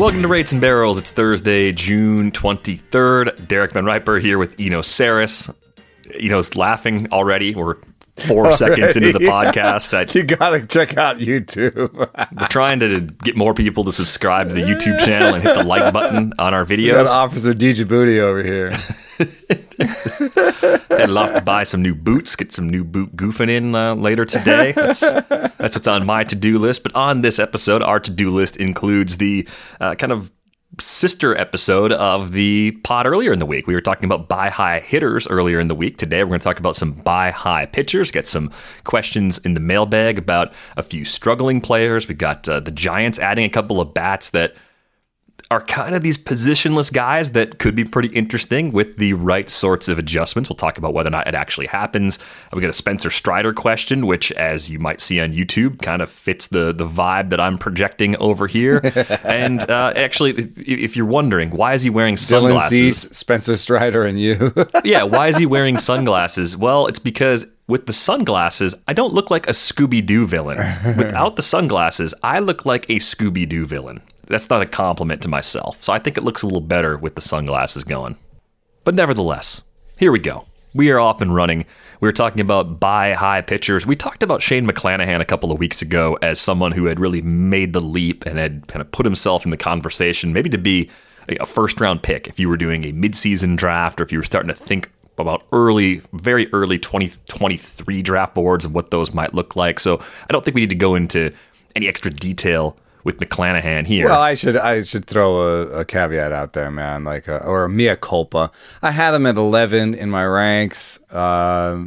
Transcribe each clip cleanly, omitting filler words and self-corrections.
Welcome to Rates and Barrels. It's Thursday, June 23rd. Derek Van Riper here with Eno Saris. Eno's laughing already. We're 4 seconds into the podcast. You got to check out YouTube. We're trying to get more people to subscribe to the YouTube channel and hit the like button on our videos. You got Officer DiGibuti over here. I'd love to buy some new boots, get some new boot goofing in later today. That's what's on my to-do list. But on this episode, our to-do list includes the kind of sister episode of the pod earlier in the week. We were talking about buy high hitters earlier in the week. Today, we're going to talk about some buy high pitchers, get some questions in the mailbag about a few struggling players. We got the Giants adding a couple of bats that are kind of these positionless guys that could be pretty interesting with the right sorts of adjustments. We'll talk about whether or not it actually happens. We got a Spencer Strider question, which, as you might see on YouTube, kind of fits the vibe that I'm projecting over here. And actually, if you're wondering, why is he wearing sunglasses? Dylan Cease, Spencer Strider, and you. Yeah, why is he wearing sunglasses? Well, it's because with the sunglasses, I don't look like a Scooby-Doo villain. Without the sunglasses, I look like a Scooby-Doo villain. That's not a compliment to myself. So I think it looks a little better with the sunglasses going. But nevertheless, here we go. We are off and running. We were talking about buy high pitchers. We talked about Shane McClanahan a couple of weeks ago as someone who had really made the leap and had kind of put himself in the conversation, maybe to be a first round pick if you were doing a midseason draft or if you were starting to think about early, very early 2023 draft boards and what those might look like. So I don't think we need to go into any extra detail with McClanahan here. Well, I should throw a caveat out there, man, like or a mea culpa. I had him at 11 in my ranks. I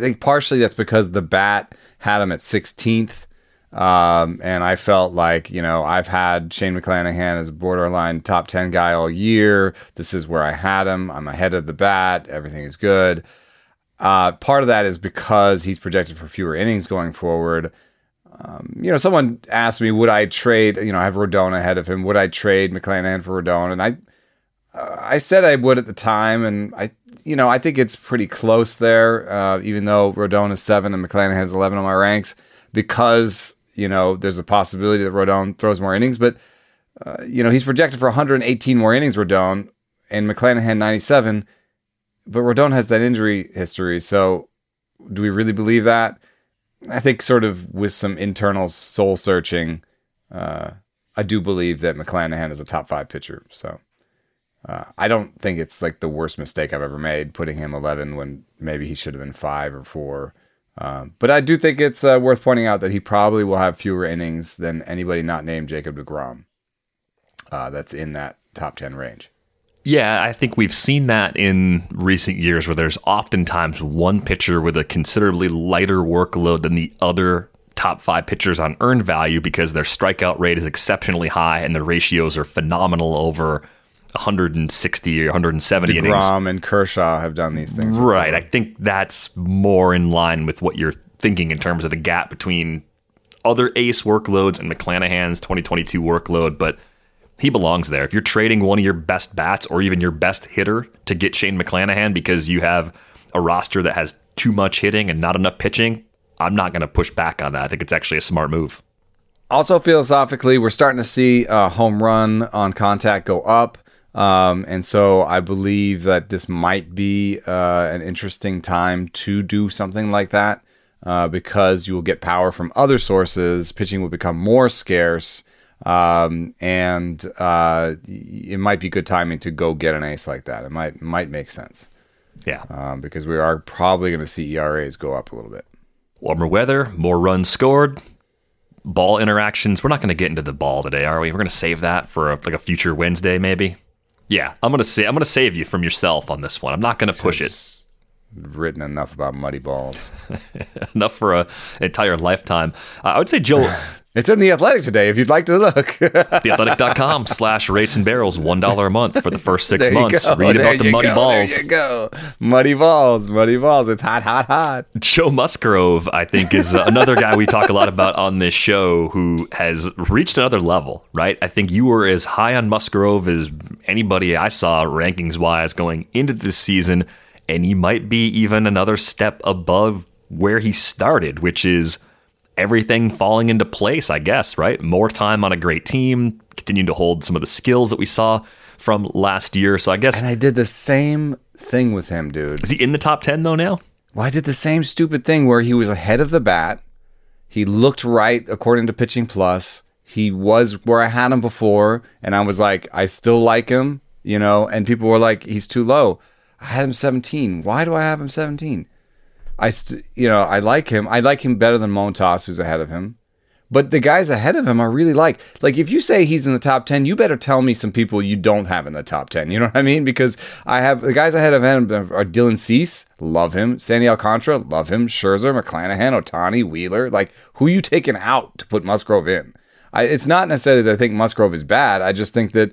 think partially that's because the bat had him at 16th, and I felt like, you know, I've had Shane McClanahan as a borderline top 10 guy all year. This is where I had him. I'm ahead of the bat. Everything is good. Part of that is because he's projected for fewer innings going forward. You know, someone asked me, would I trade, you know, I have Rodon ahead of him. Would I trade McClanahan for Rodon? And I said I would at the time. And I think it's pretty close there, even though Rodon is 7 and McClanahan's 11 on my ranks, because, you know, there's a possibility that Rodon throws more innings, but, you know, he's projected for 118 more innings, Rodon, and McClanahan 97, but Rodon has that injury history. So do we really believe that? I think sort of with some internal soul searching, I do believe that McClanahan is a top 5 pitcher. So I don't think it's like the worst mistake I've ever made, putting him 11 when maybe he should have been 5 or 4. But I do think it's worth pointing out that he probably will have fewer innings than anybody not named Jacob deGrom. That's in that top 10 range. Yeah, I think we've seen that in recent years where there's oftentimes one pitcher with a considerably lighter workload than the other top 5 pitchers on earned value because their strikeout rate is exceptionally high and their ratios are phenomenal over 160 or 170 innings. DeGrom and Kershaw have done these things before. Right. I think that's more in line with what you're thinking in terms of the gap between other ace workloads and McClanahan's 2022 workload, but he belongs there. If you're trading one of your best bats or even your best hitter to get Shane McClanahan because you have a roster that has too much hitting and not enough pitching, I'm not going to push back on that. I think it's actually a smart move. Also, philosophically, we're starting to see home run on contact go up. And so I believe that this might be an interesting time to do something like that because you will get power from other sources. Pitching will become more scarce. And it might be good timing to go get an ace like that. It might make sense. Yeah. Because we are probably going to see ERAs go up a little bit. Warmer weather, more runs scored, ball interactions. We're not going to get into the ball today, are we? We're going to save that for a future Wednesday, maybe. Yeah, I'm going to save you from yourself on this one. I'm not going to push it. Written enough about muddy balls. Enough for an entire lifetime. I would say, Joe. It's in The Athletic today if you'd like to look. TheAthletic.com/rates and barrels, $1 a month for the first 6 months. Read about the muddy balls. There you go. Muddy balls, muddy balls. It's hot, hot, hot. Joe Musgrove, I think, is another guy we talk a lot about on this show who has reached another level, right? I think you were as high on Musgrove as anybody I saw rankings-wise going into this season, and he might be even another step above where he started, which is everything falling into place, I guess, right? More time on a great team, continuing to hold some of the skills that we saw from last year. So I guess... And I did the same thing with him, dude. Is he in the top 10, though, now? Well, I did the same stupid thing where he was ahead of the bat. He looked right, according to Pitching Plus. He was where I had him before, and I was like, I still like him, you know? And people were like, he's too low. I had him 17. Why do I have him 17? I like him. I like him better than Montas, who's ahead of him. But the guys ahead of him I really like. Like, if you say he's in the top 10, you better tell me some people you don't have in the top 10. You know what I mean? Because I have the guys ahead of him are Dylan Cease, love him. Sandy Alcántara, love him. Scherzer, McClanahan, Ohtani, Wheeler. Like, who are you taking out to put Musgrove in? It's not necessarily that I think Musgrove is bad. I just think that,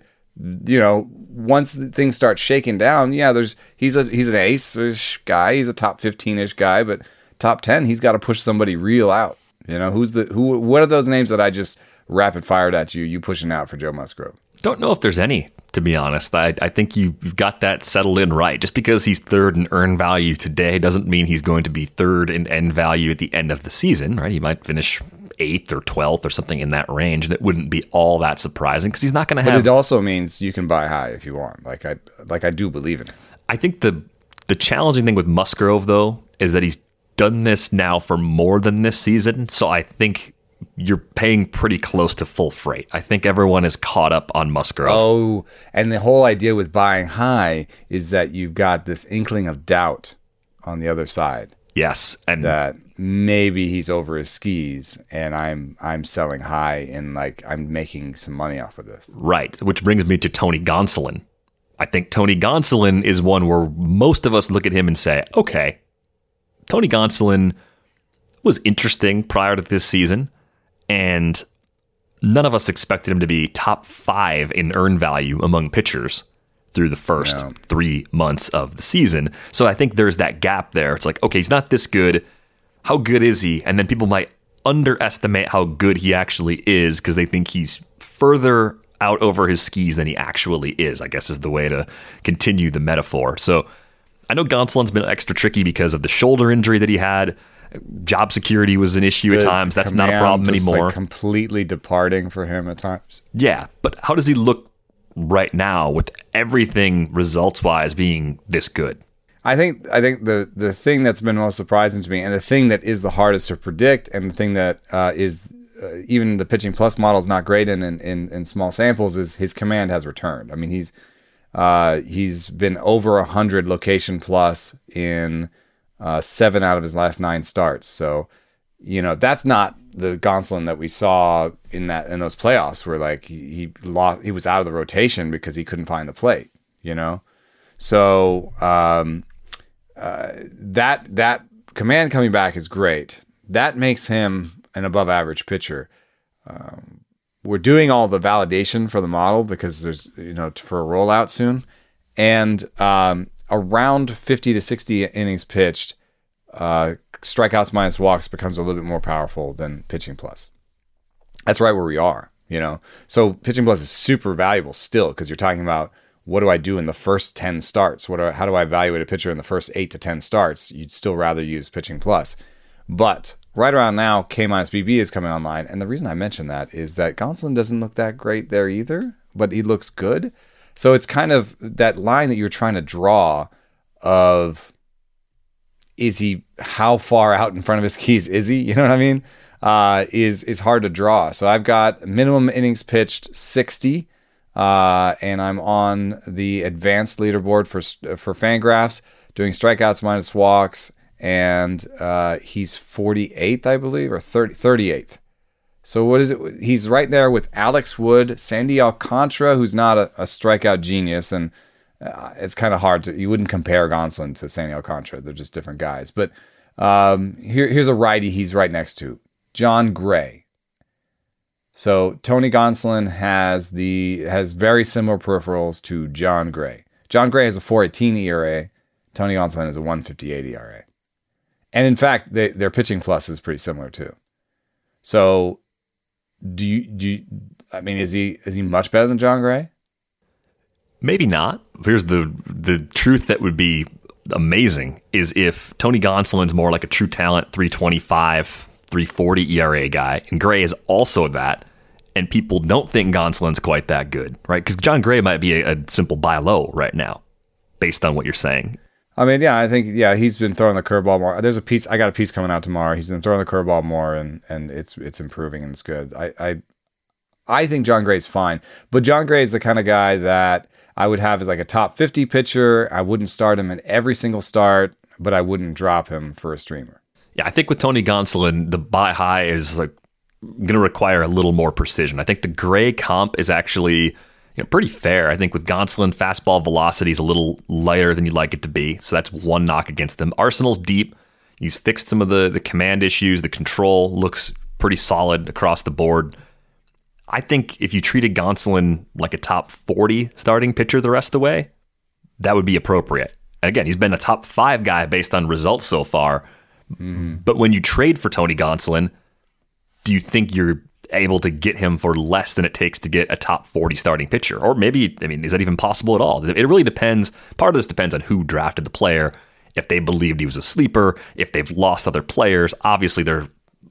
you know, once things start shaking down, yeah, he's an ace-ish guy. He's a top 15-ish guy, but top 10, he's got to push somebody real out. You know, what are those names that I just rapid-fired at you pushing out for Joe Musgrove? Don't know if there's any, to be honest. I think you've got that settled in right. Just because he's third in earn value today doesn't mean he's going to be third in end value at the end of the season, right? He might finish 8th or 12th or something in that range, and it wouldn't be all that surprising because he's not going to have... But it also means you can buy high if you want. Like I do believe in it. I think the challenging thing with Musgrove, though, is that he's done this now for more than this season, so I think you're paying pretty close to full freight. I think everyone is caught up on Musgrove. Oh, and the whole idea with buying high is that you've got this inkling of doubt on the other side. Yes, and that maybe he's over his skis, and I'm selling high, and like I'm making some money off of this. Right, which brings me to Tony Gonsolin. I think Tony Gonsolin is one where most of us look at him and say, okay, Tony Gonsolin was interesting prior to this season, and none of us expected him to be top 5 in earn value among pitchers through the first 3 months of the season. So I think there's that gap there. It's like, okay, he's not this good. How good is he? And then people might underestimate how good he actually is because they think he's further out over his skis than he actually is, I guess is the way to continue the metaphor. So I know Gonsolin's been extra tricky because of the shoulder injury that he had. Job security was an issue at times. That's not a problem anymore. Like completely departing for him at times. Yeah, but how does he look right now with everything results-wise being this good? I think the thing that's been most surprising to me, and the thing that is the hardest to predict, and the thing that is even the Pitching Plus model is not great in small samples, is his command has returned. I mean, he's been over 100 location plus in 7 out of his last 9 starts. So, you know, that's not the Gonsolin that we saw in those playoffs where like he was out of the rotation because he couldn't find the plate, you know? So that command coming back is great. That makes him an above average pitcher. We're doing all the validation for the model because there's, you know, for a rollout soon, and around 50 to 60 innings pitched, strikeouts minus walks becomes a little bit more powerful than Pitching Plus. That's right where we are, you know? So Pitching Plus is super valuable still because you're talking about, what do I do in the first 10 starts? How do I evaluate a pitcher in the first 8 to 10 starts? You'd still rather use Pitching Plus. But right around now, K minus BB is coming online. And the reason I mention that is that Gonsolin doesn't look that great there either, but he looks good. So it's kind of that line that you're trying to draw of, is he, how far out in front of his keys is he? You know what I mean? Is hard to draw. So I've got minimum innings pitched 60. And I'm on the advanced leaderboard for Fangraphs, doing strikeouts minus walks, and he's 48th, I believe, or 38th. So what is it? He's right there with Alex Wood, Sandy Alcántara, who's not a strikeout genius, and it's kind of hard to, you wouldn't compare Gonsolin to Sandy Alcántara. They're just different guys. But here's a righty he's right next to, John Gray. So Tony Gonsolin has very similar peripherals to John Gray. John Gray has a 4.18 ERA. Tony Gonsolin has a 1.58 ERA. And in fact, their pitching plus is pretty similar too. So do you, I mean, is he much better than John Gray? Maybe not. Here's the truth that would be amazing is if Tony Gonsolin's more like a true talent 3.25, 3.40 ERA guy, and Gray is also that, and people don't think Gonsolin's quite that good, right? Because John Gray might be a simple buy low right now, based on what you're saying. I mean, yeah, I think, yeah, he's been throwing the curveball more. There's a piece, I got a piece coming out tomorrow. He's been throwing the curveball more, and it's improving and it's good. I think John Gray's fine, but John Gray is the kind of guy that I would have as like a top 50 pitcher. I wouldn't start him in every single start, but I wouldn't drop him for a streamer. Yeah, I think with Tony Gonsolin, the buy high is like going to require a little more precision. I think the Gray comp is actually, you know, pretty fair. I think with Gonsolin, fastball velocity is a little lighter than you'd like it to be. So that's one knock against them. Arsenal's deep. He's fixed some of the command issues. The control looks pretty solid across the board. I think if you treated Gonsolin like a top 40 starting pitcher the rest of the way, that would be appropriate. And again, he's been a top 5 guy based on results so far. Mm-hmm. But when you trade for Tony Gonsolin, do you think you're able to get him for less than it takes to get a top 40 starting pitcher? Or maybe, I mean, is that even possible at all? It really depends. Part of this depends on who drafted the player, if they believed he was a sleeper, if they've lost other players. Obviously, there are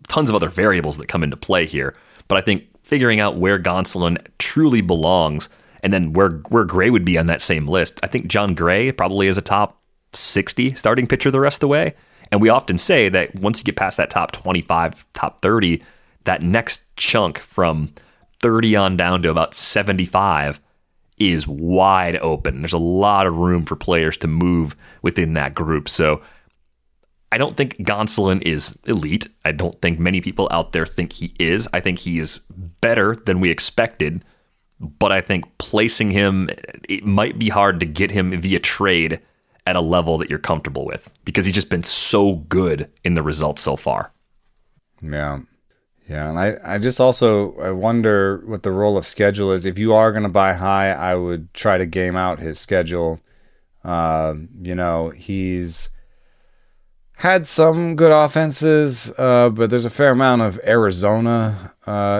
tons of other variables that come into play here. But I think figuring out where Gonsolin truly belongs and then where Gray would be on that same list, I think John Gray probably is a top 60 starting pitcher the rest of the way. And we often say that once you get past that top 25, top 30, that next chunk from 30 on down to about 75 is wide open. There's a lot of room for players to move within that group. So I don't think Gonsolin is elite. I don't think many people out there think he is. I think he is better than we expected, but I think placing him, it might be hard to get him via trade at a level that you're comfortable with because he's just been so good in the results so far. Yeah. Yeah, and I just also I wonder what the role of schedule is. If you are going to buy high, I would try to game out his schedule. You know, he's had some good offenses, but there's a fair amount of Arizona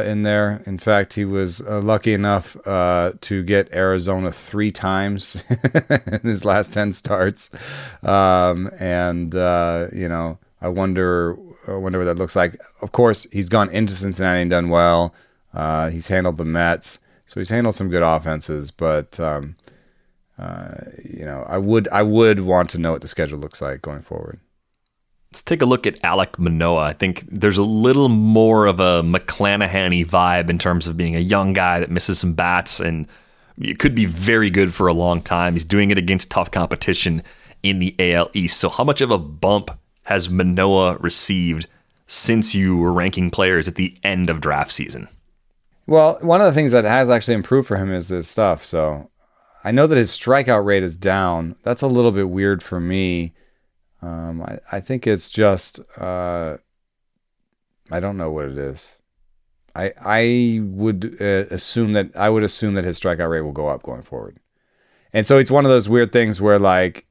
in there. In fact, he was lucky enough to get Arizona 3 times in his last 10 starts. You know, I wonder what that looks like. Of course, he's gone into Cincinnati and done well. He's handled the Mets, so he's handled some good offenses. But you know, I would want to know what the schedule looks like going forward. Let's take a look at Alek Manoah. I think there's a little more of a McClanahan-y vibe in terms of being a young guy that misses some bats and it could be very good for a long time. He's doing it against tough competition in the AL East. So how much of a bump has Manoah received since you were ranking players at the end of draft season? Well, one of the things that has actually improved for him is his stuff. So I know that his strikeout rate is down. That's a little bit weird for me. I think it's just, I don't know what it is. I would assume that his strikeout rate will go up going forward. And so it's one of those weird things where like,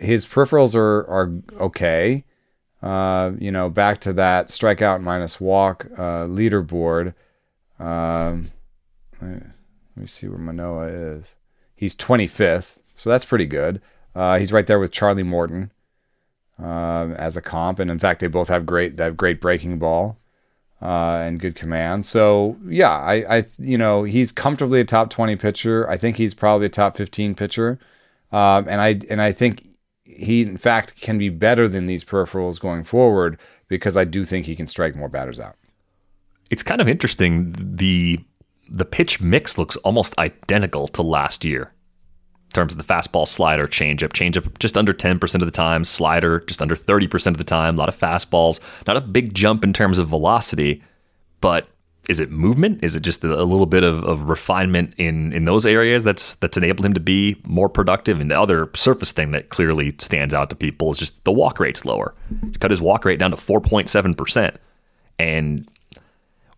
his peripherals are okay. You know, back to that strikeout minus walk leaderboard. Let me see where Manoah is. He's 25th, so that's pretty good. He's right there with Charlie Morton as a comp, and in fact, they both have great breaking ball and good command. So yeah, I you know, he's comfortably a top 20 pitcher. I think he's probably a top 15 pitcher. And I think he, in fact, can be better than these peripherals going forward because I do think he can strike more batters out. It's kind of interesting. The pitch mix looks almost identical to last year in terms of the fastball, slider, changeup just under 10% of the time, slider just under 30% of the time, a lot of fastballs, not a big jump in terms of velocity, but is it movement? Is it just a little bit of refinement in those areas that's enabled him to be more productive? And the other surface thing that clearly stands out to people is just the walk rate's lower. He's cut his walk rate down to 4.7%. And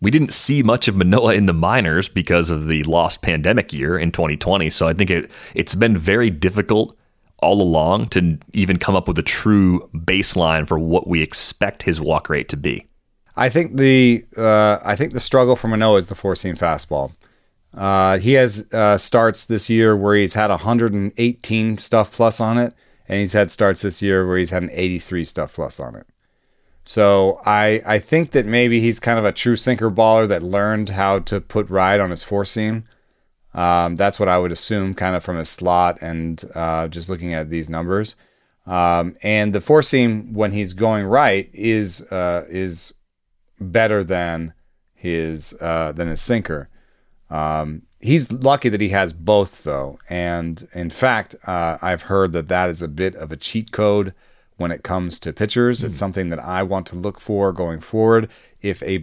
we didn't see much of Manoah in the minors because of the lost pandemic year in 2020. So I think it's been very difficult all along to even come up with a true baseline for what we expect his walk rate to be. I think the struggle for Manoah is the four-seam fastball. He has starts this year where he's had 118 stuff plus on it, and he's had starts this year where he's had an 83 stuff plus on it. So I think that maybe he's kind of a true sinker baller that learned how to put ride on his four-seam. That's what I would assume kind of from his slot and just looking at these numbers. And the four-seam, when he's going right, is better than his sinker. He's lucky that he has both, though. And in fact, I've heard that is a bit of a cheat code when it comes to pitchers. It's something that I want to look for going forward. If a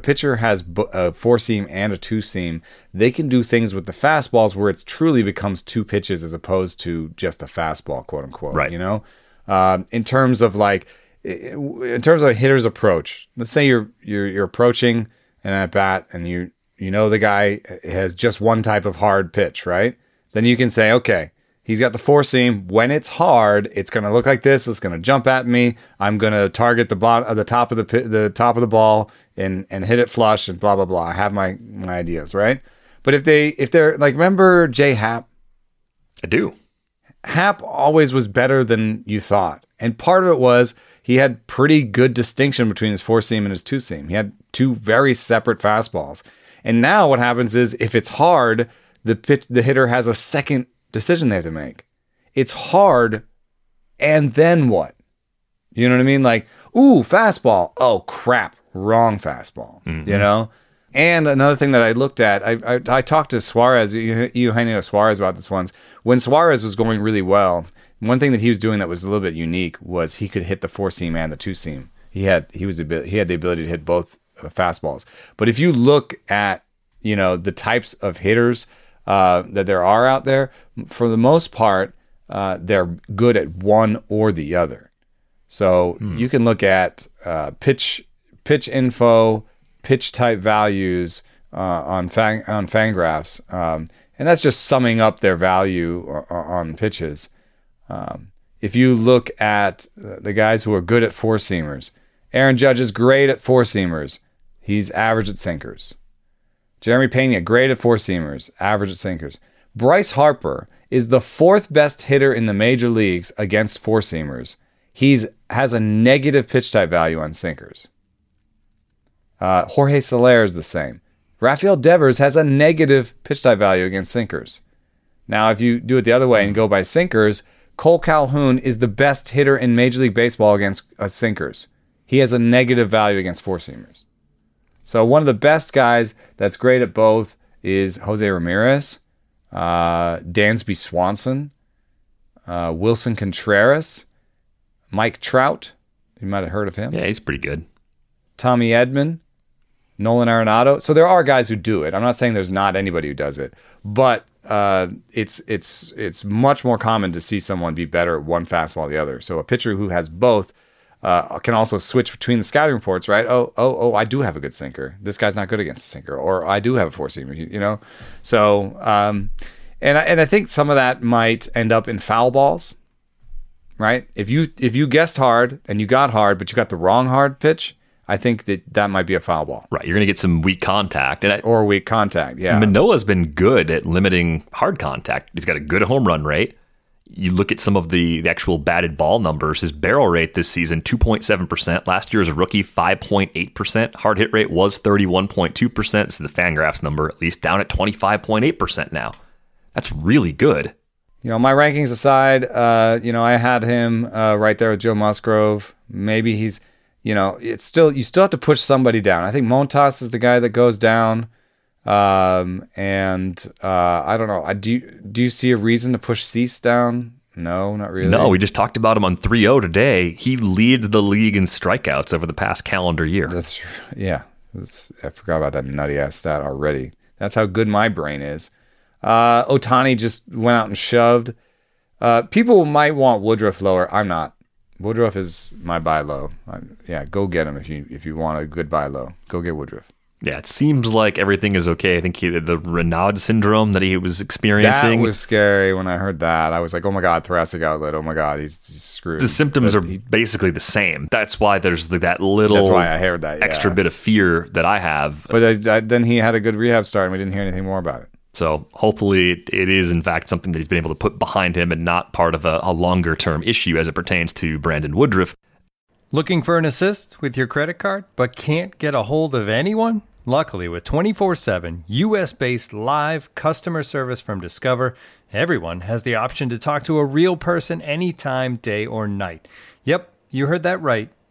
pitcher has a four-seam and a two-seam, they can do things with the fastballs where it truly becomes two pitches as opposed to just a fastball, quote-unquote. Right. You know? In terms of a hitter's approach, let's say you're approaching an at bat and you know the guy has just one type of hard pitch, right? Then you can say, okay, he's got the four seam. When it's hard, it's going to look like this. It's going to jump at me. I'm going to target the top of the ball and hit it flush and blah blah blah. I have my ideas, right? But if they're like, remember Jay Happ? I do. Happ always was better than you thought, and part of it was, he had pretty good distinction between his four seam and his two seam. He had two very separate fastballs. And now what happens is, if it's hard, the hitter has a second decision they have to make. It's hard, and then what? You know what I mean? Like, ooh, fastball. Oh, crap. Wrong fastball. Mm-hmm. You know? And another thing that I looked at, I talked to Eugenio Suarez about this once. When Suarez was going really well, one thing that he was doing that was a little bit unique was he could hit the four seam and the two seam. He had the ability to hit both fastballs. But if you look at, you know, the types of hitters that there are out there, for the most part, they're good at one or the other. So you can look at pitch info, pitch type values on Fangraphs, and that's just summing up their value on pitches. If you look at the guys who are good at four-seamers, Aaron Judge is great at four-seamers. He's average at sinkers. Jeremy Pena, great at four-seamers, average at sinkers. Bryce Harper is the fourth best hitter in the major leagues against four-seamers. He has a negative pitch-type value on sinkers. Jorge Soler is the same. Rafael Devers has a negative pitch-type value against sinkers. Now, if you do it the other way and go by sinkers, Cole Calhoun is the best hitter in Major League Baseball against sinkers. He has a negative value against four-seamers. So one of the best guys that's great at both is Jose Ramirez, Dansby Swanson, Wilson Contreras, Mike Trout. You might have heard of him. Yeah, he's pretty good. Tommy Edman, Nolan Arenado. So there are guys who do it. I'm not saying there's not anybody who does it, but it's much more common to see someone be better at one fastball than the other. So a pitcher who has both can also switch between the scouting reports, right? Oh, I do have a good sinker. This guy's not good against the sinker, or I do have a four-seamer, you know? So, and I think some of that might end up in foul balls, right? If you guessed hard and you got hard, but you got the wrong hard pitch, I think that might be a foul ball. Right. You're going to get some weak contact. Or weak contact, yeah. Manoah's been good at limiting hard contact. He's got a good home run rate. You look at some of the actual batted ball numbers. His barrel rate this season, 2.7%. Last year as a rookie, 5.8%. Hard hit rate was 31.2%. This is the Fangraphs number, at least, down at 25.8% now. That's really good. You know, my rankings aside, I had him right there with Joe Musgrove. Maybe he's... You know, you still have to push somebody down. I think Montas is the guy that goes down, I don't know. Do you see a reason to push Cease down? No, not really. No, we just talked about him on 3-0 today. He leads the league in strikeouts over the past calendar year. That's I forgot about that nutty-ass stat already. That's how good my brain is. Ohtani just went out and shoved. People might want Woodruff lower. I'm not. Woodruff is my buy low. Yeah, go get him if you want a good buy low. Go get Woodruff. Yeah, it seems like everything is okay. I think the Raynaud syndrome that he was experiencing. That was scary when I heard that. I was like, oh my God, thoracic outlet. Oh my God, he's screwed. The symptoms are basically the same. That's why there's that little extra bit of fear that I have. But then he had a good rehab start and we didn't hear anything more about it. So hopefully it is, in fact, something that he's been able to put behind him and not part of a longer-term issue as it pertains to Brandon Woodruff. Looking for an assist with your credit card but can't get a hold of anyone? Luckily, with 24/7 U.S.-based live customer service from Discover, everyone has the option to talk to a real person anytime, day or night. Yep, you heard that right.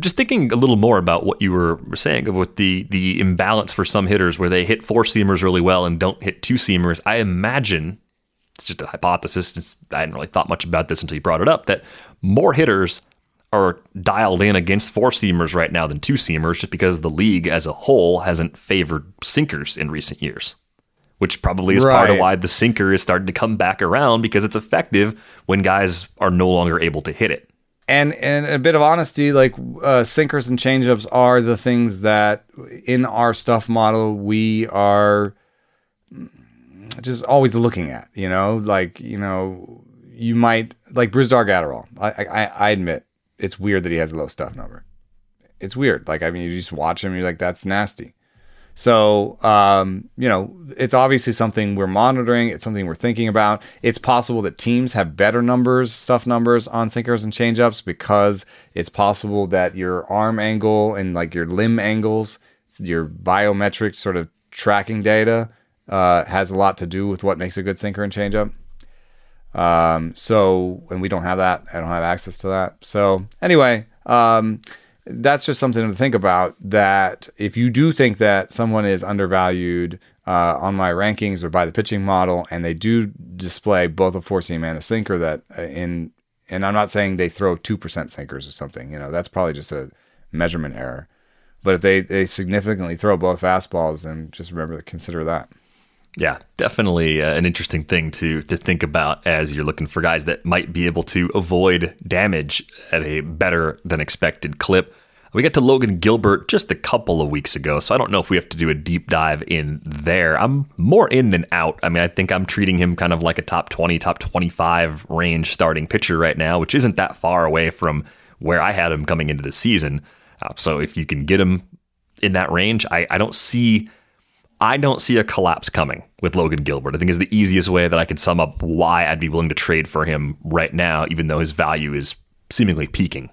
Just thinking a little more about what you were saying about the imbalance for some hitters where they hit four-seamers really well and don't hit two-seamers, I imagine, it's just a hypothesis, I hadn't really thought much about this until you brought it up, that more hitters are dialed in against four-seamers right now than two-seamers just because the league as a whole hasn't favored sinkers in recent years, which probably is part of why the sinker is starting to come back around because it's effective when guys are no longer able to hit it. And a bit of honesty, sinkers and changeups are the things that in our stuff model we are just always looking at. You might like Brizdarg Adderall. I admit it's weird that he has a low stuff number. It's weird. You just watch him, you're like, that's nasty. So, it's obviously something we're monitoring. It's something we're thinking about. It's possible that teams have better stuff numbers on sinkers and changeups because it's possible that your arm angle and your limb angles, your biometric sort of tracking data has a lot to do with what makes a good sinker and changeup. And we don't have that. I don't have access to that. So anyway, that's just something to think about, that if you do think that someone is undervalued on my rankings or by the pitching model, and they do display both a four-seam and a sinker and I'm not saying they throw 2% sinkers or something, that's probably just a measurement error. But if they significantly throw both fastballs, then just consider that. Yeah, definitely an interesting thing to think about as you're looking for guys that might be able to avoid damage at a better than expected clip. We got to Logan Gilbert just a couple of weeks ago, so I don't know if we have to do a deep dive in there. I'm more in than out. I mean, I think I'm treating him kind of like a top 20, top 25 range starting pitcher right now, which isn't that far away from where I had him coming into the season. So if you can get him in that range, I don't see a collapse coming with Logan Gilbert. I think is the easiest way that I could sum up why I'd be willing to trade for him right now, even though his value is seemingly peaking.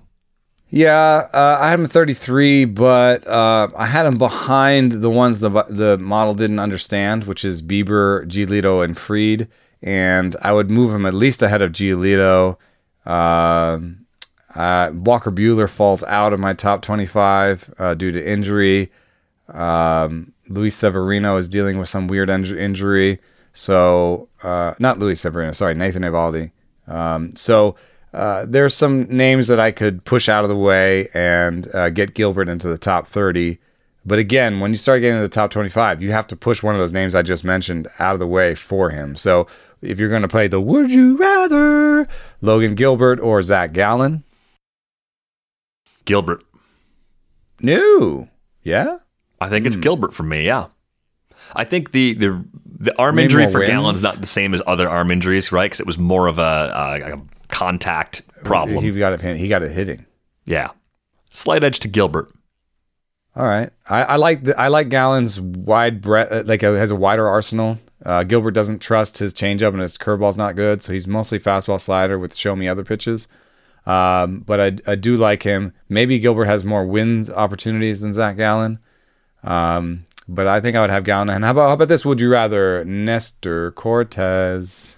Yeah, I had him 33, but I had him behind the ones the model didn't understand, which is Bieber, Giolito, and Fried. And I would move him at least ahead of Giolito. Walker Buehler falls out of my top 25 due to injury. Luis Severino is dealing with some weird injury. So, not Luis Severino, sorry, Nathan Eovaldi. So there's some names that I could push out of the way and get Gilbert into the top 30. But again, when you start getting to the top 25, you have to push one of those names I just mentioned out of the way for him. So if you're going to play the would you rather, Logan Gilbert or Zach Gallen? Gilbert. No. Yeah? I think it's Gilbert for me, yeah. I think the arm injury for Gallen's not the same as other arm injuries, right? Because it was more of a contact problem. He got it hitting. Yeah. Slight edge to Gilbert. All right. I like Gallen's wide breadth, like has a wider arsenal. Gilbert doesn't trust his changeup, and his curveball's not good, so he's mostly fastball slider with show me other pitches. But I do like him. Maybe Gilbert has more wins opportunities than Zach Gallen. But I think I would have Gallen. And how about this? Would you rather Nestor Cortes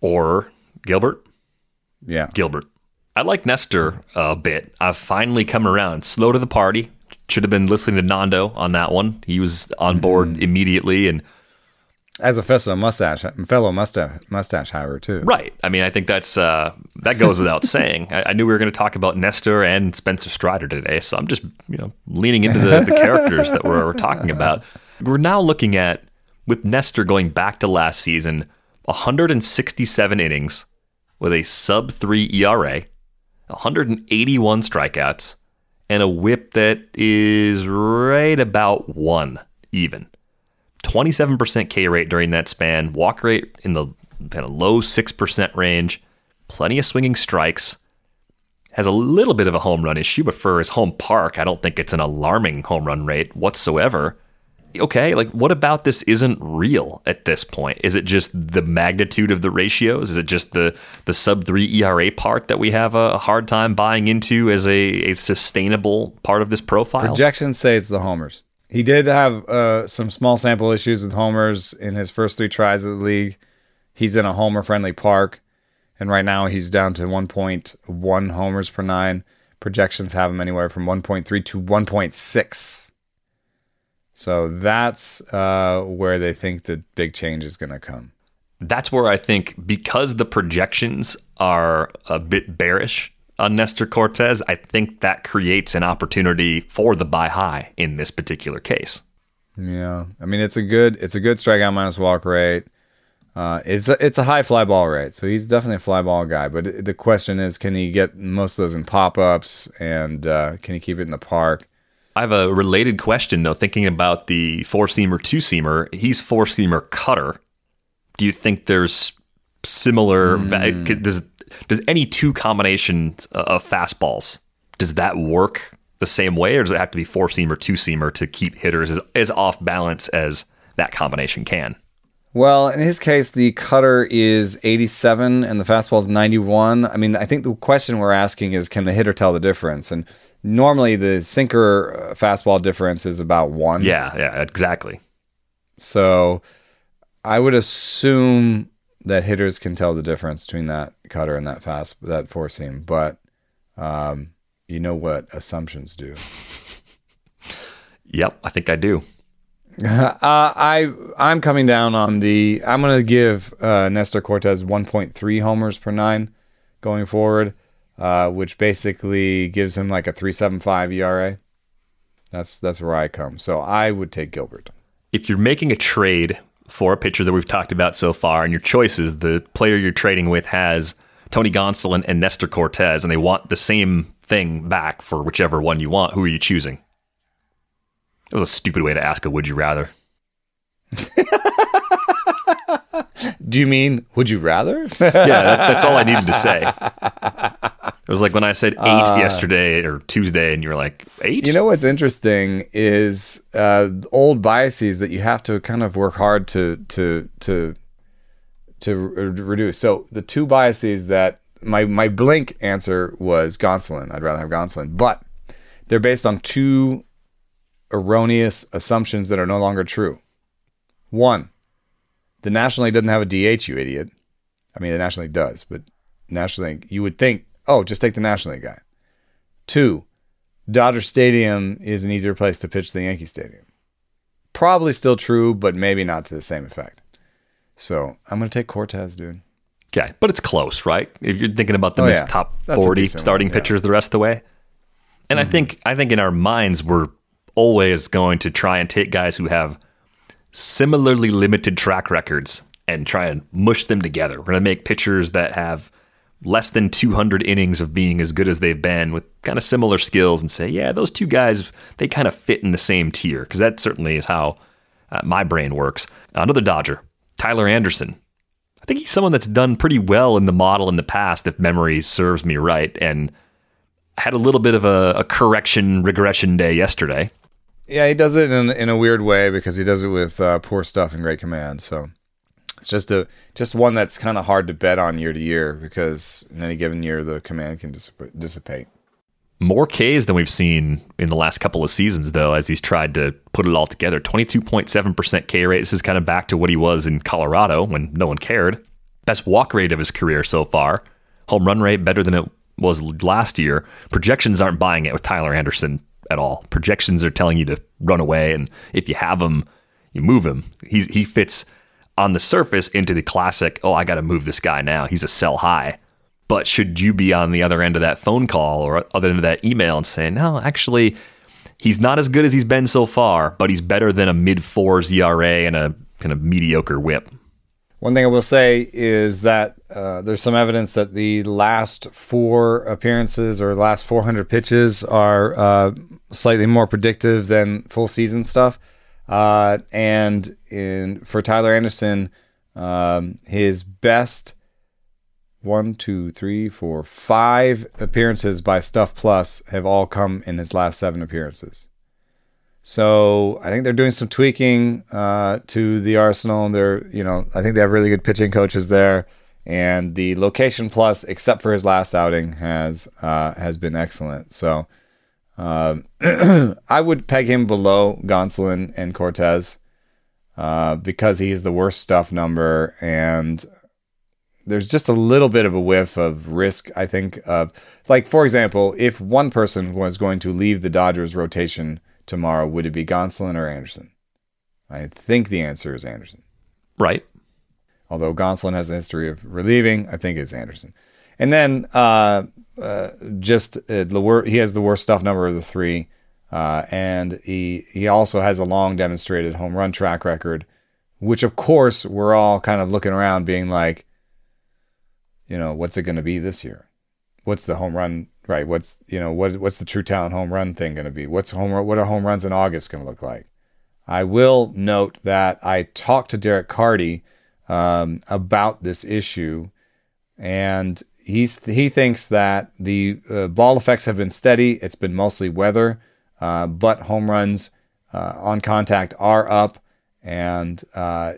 or Gilbert? Yeah, Gilbert. I like Nestor a bit. I've finally come around. Slow to the party. Should have been listening to Nando on that one. He was on board immediately, and as a fellow mustache hire too. Right. I mean, I think that's that goes without saying. I knew we were going to talk about Nestor and Spencer Strider today, so I'm just leaning into the characters that we're talking about. We're now looking at, with Nestor going back to last season, 167 innings with a sub 3 ERA, 181 strikeouts, and a WHIP that is right about one even. 27% K rate during that span, walk rate in the kind of low 6% range, plenty of swinging strikes, has a little bit of a home run issue, but for his home park, I don't think it's an alarming home run rate whatsoever. Okay, like what about this isn't real at this point? Is it just the magnitude of the ratios? Is it just the sub-3 ERA part that we have a hard time buying into as a sustainable part of this profile? Projections say it's the homers. He did have some small sample issues with homers in his first three tries of the league. He's in a homer-friendly park, and right now he's down to 1.1 homers per nine. Projections have him anywhere from 1.3 to 1.6. So that's where they think the big change is going to come. That's where I think, because the projections are a bit bearish on Nestor Cortes, I think that creates an opportunity for the buy high in this particular case. Yeah, I mean it's a good strikeout minus walk rate. It's a high fly ball rate, so he's definitely a fly ball guy. But the question is, can he get most of those in pop ups, and can he keep it in the park? I have a related question though. Thinking about the four-seamer, two-seamer, he's four-seamer cutter. Do you think there's similar? Does any two combinations of fastballs, does that work the same way, or does it have to be four-seamer, two-seamer to keep hitters as off balance as that combination can? Well, in his case, the cutter is 87 and the fastball is 91. I mean, I think the question we're asking is, can the hitter tell the difference? And normally the sinker fastball difference is about one. Yeah, exactly. So I would assume that hitters can tell the difference between that cutter and that four seam, but you know what assumptions do. Yep, I think I do. I'm coming down on the. I'm going to give Nestor Cortes 1.3 homers per nine going forward, which basically gives him like a 3.75 ERA. That's where I come. So I would take Gilbert. If you're making a trade for a pitcher that we've talked about so far, and your choices, the player you're trading with has Tony Gonsolin and Nestor Cortes, and they want the same thing back for whichever one you want, who are you choosing? It was a stupid way to ask a would you rather. Do you mean would you rather? Yeah, that's all I needed to say. It was like when I said eight yesterday or Tuesday, and you were like, eight? You know what's interesting is old biases that you have to kind of work hard to reduce. So the two biases that my blink answer was Gonsolin. I'd rather have Gonsolin. But they're based on two erroneous assumptions that are no longer true. One, the National League doesn't have a DH, you idiot. I mean, the National League does, but National League, you would think, oh, just take the National League guy. Two, Dodger Stadium is an easier place to pitch than Yankee Stadium. Probably still true, but maybe not to the same effect. So I'm going to take Cortes, dude. Okay, but it's close, right? If you're thinking about the top 40 starting pitchers the rest of the way. And I think in our minds, we're always going to try and take guys who have similarly limited track records and try and mush them together. We're going to make pitchers that have less than 200 innings of being as good as they've been with kind of similar skills and say, yeah, those two guys, they kind of fit in the same tier, because that certainly is how my brain works. Another Dodger, Tyler Anderson. I think he's someone that's done pretty well in the model in the past, if memory serves me right, and had a little bit of a correction regression day yesterday. Yeah, he does it in a weird way because he does it with poor stuff and great command. So it's just one that's kind of hard to bet on year to year because in any given year the command can dissipate. More Ks than we've seen in the last couple of seasons, though, as he's tried to put it all together. 22.7% K rate. This is kind of back to what he was in Colorado when no one cared. Best walk rate of his career so far. Home run rate better than it was last year. Projections aren't buying it with Tyler Anderson at all. Projections are telling you to run away, and if you have him, you move him. He fits on the surface into the classic, oh, I got to move this guy now. He's a sell high. But should you be on the other end of that phone call or other end of that email and say, no, actually, he's not as good as he's been so far, but he's better than a mid-fours ERA and a kind of mediocre whip? One thing I will say is that there's some evidence that the last four appearances or last 400 pitches are slightly more predictive than full season stuff. For Tyler Anderson, his best 5 appearances by Stuff Plus have all come in his last 7 appearances. So I think they're doing some tweaking to the arsenal. I think they have really good pitching coaches there, and the Location Plus, except for his last outing, has been excellent. So I would peg him below Gonsolin and Cortes because he's the worst stuff number, and there's just a little bit of a whiff of risk, I think. For example, if one person was going to leave the Dodgers rotation tomorrow, would it be Gonsolin or Anderson? I think the answer is Anderson. Right. Although Gonsolin has a history of relieving, I think it's Anderson. And then he has the worst stuff number of the three, and he also has a long demonstrated home run track record, which, of course, we're all kind of looking around being like, what's it going to be this year? What's the home run, right? What's the true talent home run thing going to be? What are home runs in August going to look like? I will note that I talked to Derek Carty about this issue, and he thinks that the ball effects have been steady. It's been mostly weather, but home runs on contact are up. And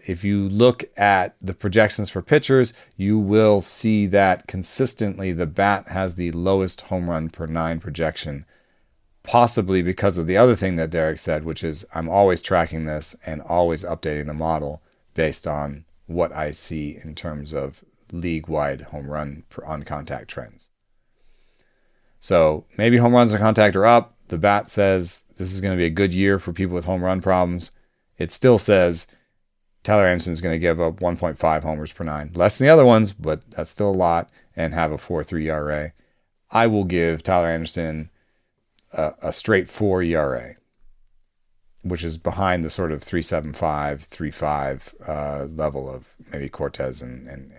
if you look at the projections for pitchers, you will see that consistently the bat has the lowest home run per 9 projection, possibly because of the other thing that Derek said, which is I'm always tracking this and always updating the model based on what I see in terms of league-wide home run on contact trends. So maybe home runs on contact are up. The bat says this is going to be a good year for people with home run problems. It still says Tyler Anderson is going to give up 1.5 homers per 9, less than the other ones, but that's still a lot, and have a 4.3 ERA. I will give Tyler Anderson a straight 4 ERA, which is behind the sort of 3.75, 3.5 level of maybe Cortes and